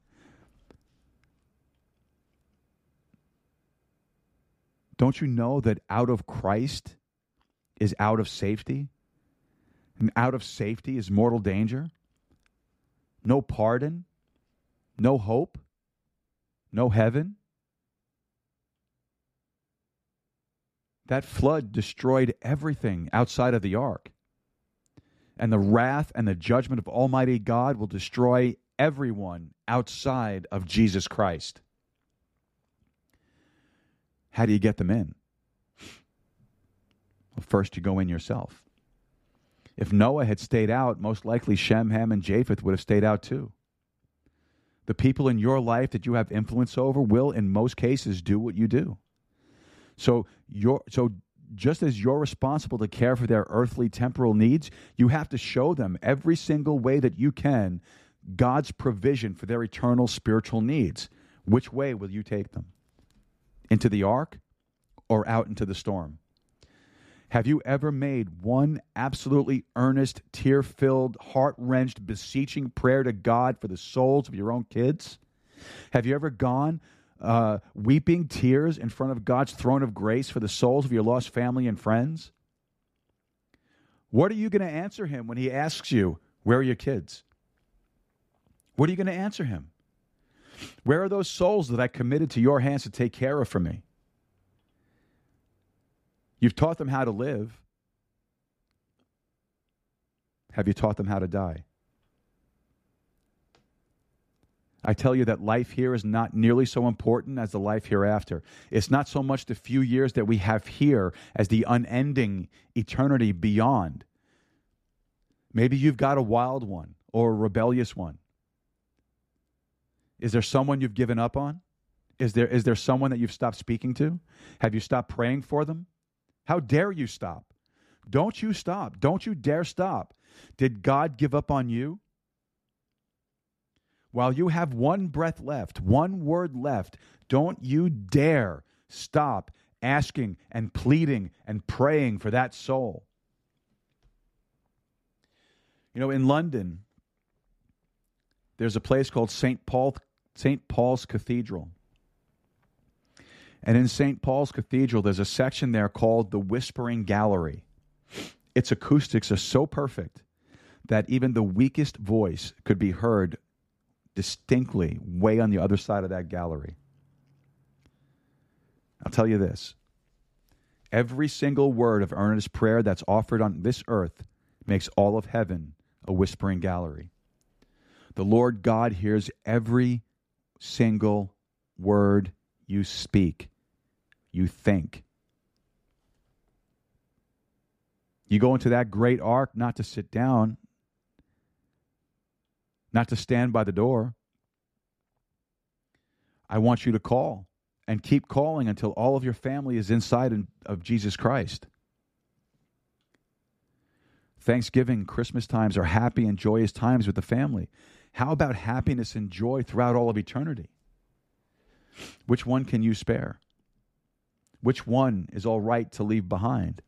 Don't you know that out of Christ is out of safety? And out of safety is mortal danger? No pardon, no hope, no heaven. That flood destroyed everything outside of the ark. And the wrath and the judgment of Almighty God will destroy everyone outside of Jesus Christ. How do you get them in? Well, first you go in yourself. If Noah had stayed out, most likely Shem, Ham, and Japheth would have stayed out too. The people in your life that you have influence over will, in most cases, do what you do. So you're, so just as you're responsible to care for their earthly temporal needs, you have to show them every single way that you can God's provision for their eternal spiritual needs. Which way will you take them? Into the ark or out into the storm? Have you ever made one absolutely earnest, tear-filled, heart-wrenched, beseeching prayer to God for the souls of your own kids? Have you ever gone uh, weeping tears in front of God's throne of grace for the souls of your lost family and friends? What are you going to answer him when he asks you, where are your kids? What are you going to answer him? Where are those souls that I committed to your hands to take care of for me? You've taught them how to live. Have you taught them how to die? I tell you that life here is not nearly so important as the life hereafter. It's not so much the few years that we have here as the unending eternity beyond. Maybe you've got a wild one or a rebellious one. Is there someone you've given up on? Is there, is there someone that you've stopped speaking to? Have you stopped praying for them? How dare you stop? Don't you stop. Don't you dare stop. Did God give up on you? While you have one breath left, one word left, don't you dare stop asking and pleading and praying for that soul. You know, in London, there's a place called Saint Paul, Saint Paul's Cathedral. And in Saint Paul's Cathedral, there's a section there called the Whispering Gallery. Its acoustics are so perfect that even the weakest voice could be heard distinctly way on the other side of that gallery. I'll tell you this. Every single word of earnest prayer that's offered on this earth makes all of heaven a whispering gallery. The Lord God hears every single word you speak, you think. You go into that great ark not to sit down, not to stand by the door. I want you to call and keep calling until all of your family is inside of Jesus Christ. Thanksgiving, Christmas times are happy and joyous times with the family. How about happiness and joy throughout all of eternity? Which one can you spare? Which one is all right to leave behind?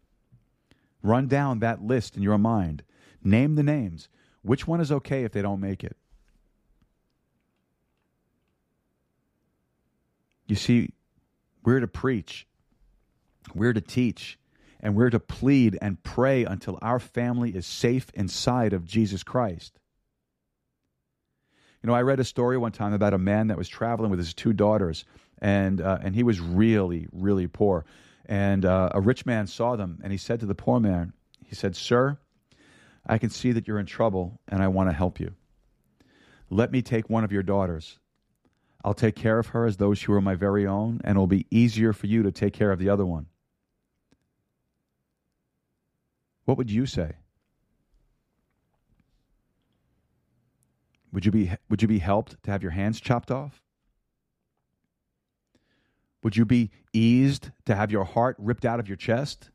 Run down that list in your mind. Name the names. Which one is okay if they don't make it? You see, we're to preach, we're to teach, and we're to plead and pray until our family is safe inside of Jesus Christ. You know, I read a story one time about a man that was traveling with his two daughters, and uh, and he was really, really poor. And uh, a rich man saw them, and he said to the poor man, he said, "Sir, I can see that you're in trouble, and I want to help you. Let me take one of your daughters. I'll take care of her as those who are my very own, and it'll be easier for you to take care of the other one." What would you say? Would you be, would you be helped to have your hands chopped off? Would you be eased to have your heart ripped out of your chest?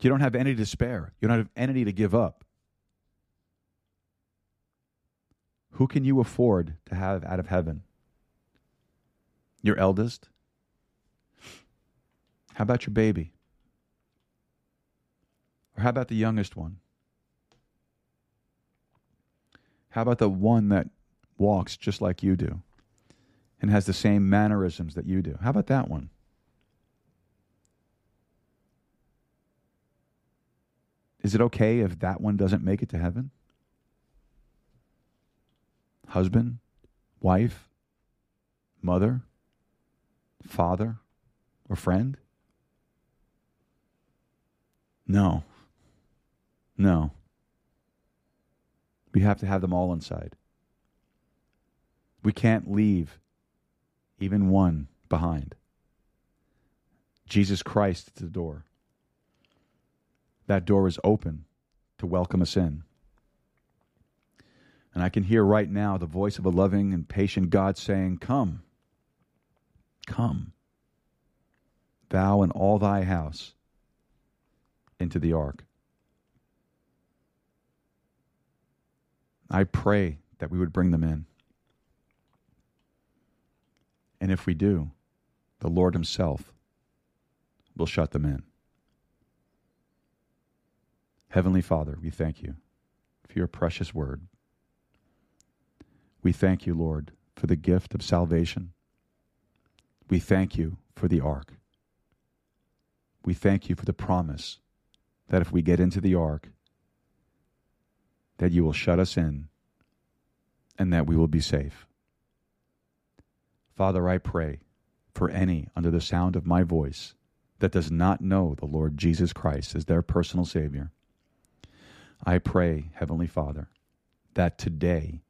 You don't have any to spare. You don't have any to give up. Who can you afford to have out of heaven? Your eldest? How about your baby? Or how about the youngest one? How about the one that walks just like you do and has the same mannerisms that you do? How about that one? Is it okay if that one doesn't make it to heaven? Husband, wife, mother, father, or friend? No. No. We have to have them all inside. We can't leave even one behind. Jesus Christ is the door. That door is open to welcome us in. And I can hear right now the voice of a loving and patient God saying, "Come, come, thou and all thy house, into the ark." I pray that we would bring them in. And if we do, the Lord himself will shut them in. Heavenly Father, we thank you for your precious word. We thank you, Lord, for the gift of salvation. We thank you for the ark. We thank you for the promise that if we get into the ark, that you will shut us in and that we will be safe. Father, I pray for any under the sound of my voice that does not know the Lord Jesus Christ as their personal Savior. I pray, Heavenly Father, that today,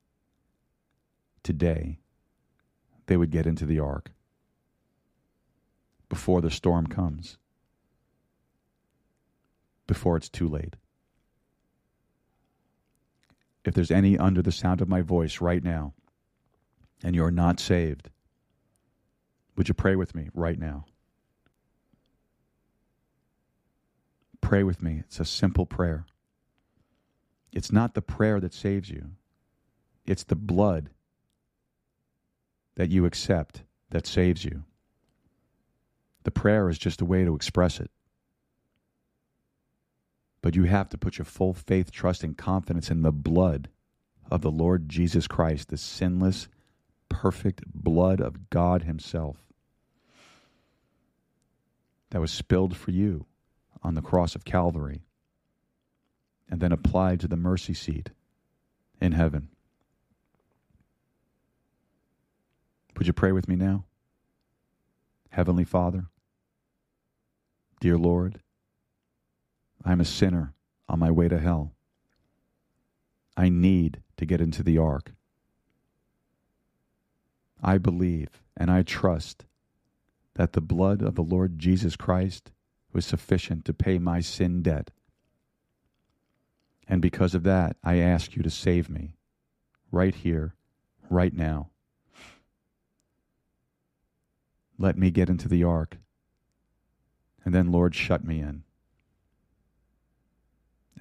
today, they would get into the ark before the storm comes, before it's too late. If there's any under the sound of my voice right now, and you're not saved, would you pray with me right now? Pray with me. It's a simple prayer. It's not the prayer that saves you. It's the blood that you accept that saves you. The prayer is just a way to express it. But you have to put your full faith, trust, and confidence in the blood of the Lord Jesus Christ, the sinless, perfect blood of God himself that was spilled for you on the cross of Calvary and then applied to the mercy seat in heaven. Would you pray with me now? Heavenly Father, dear Lord, I'm a sinner on my way to hell. I need to get into the ark. I believe and I trust that the blood of the Lord Jesus Christ was sufficient to pay my sin debt. And because of that, I ask you to save me right here, right now. Let me get into the ark, and then, Lord, shut me in.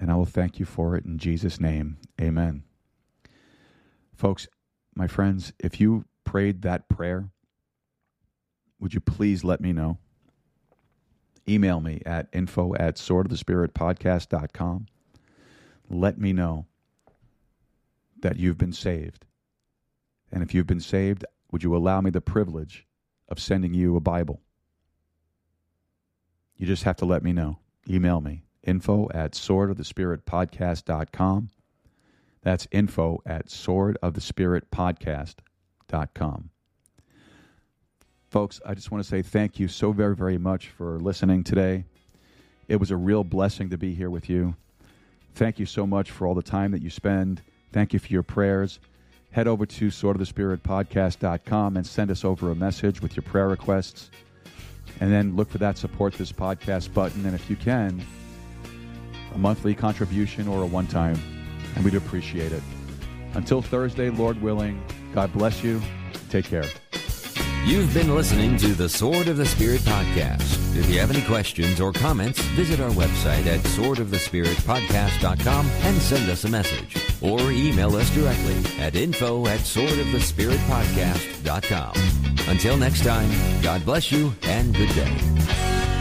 And I will thank you for it in Jesus' name. Amen. Folks, my friends, if you prayed that prayer, would you please let me know? Email me at info at swordofthespiritpodcast.com. Let me know that you've been saved. And if you've been saved, would you allow me the privilege of sending you a Bible? You just have to let me know. Email me, info at swordofthespiritpodcast.com. That's info at swordofthespiritpodcast.com. Folks, I just want to say thank you so very, very much for listening today. It was a real blessing to be here with you. Thank you so much for all the time that you spend. Thank you for your prayers. Head over to sword of the spirit podcast dot com and send us over a message with your prayer requests. And then look for that Support This Podcast button. And if you can, a monthly contribution or a one-time, and we'd appreciate it. Until Thursday, Lord willing, God bless you. Take care. You've been listening to the Sword of the Spirit Podcast. If you have any questions or comments, visit our website at sword of the spirit podcast dot com and send us a message. Or email us directly at info at sword of the spirit podcast dot com. Until next time, God bless you and good day.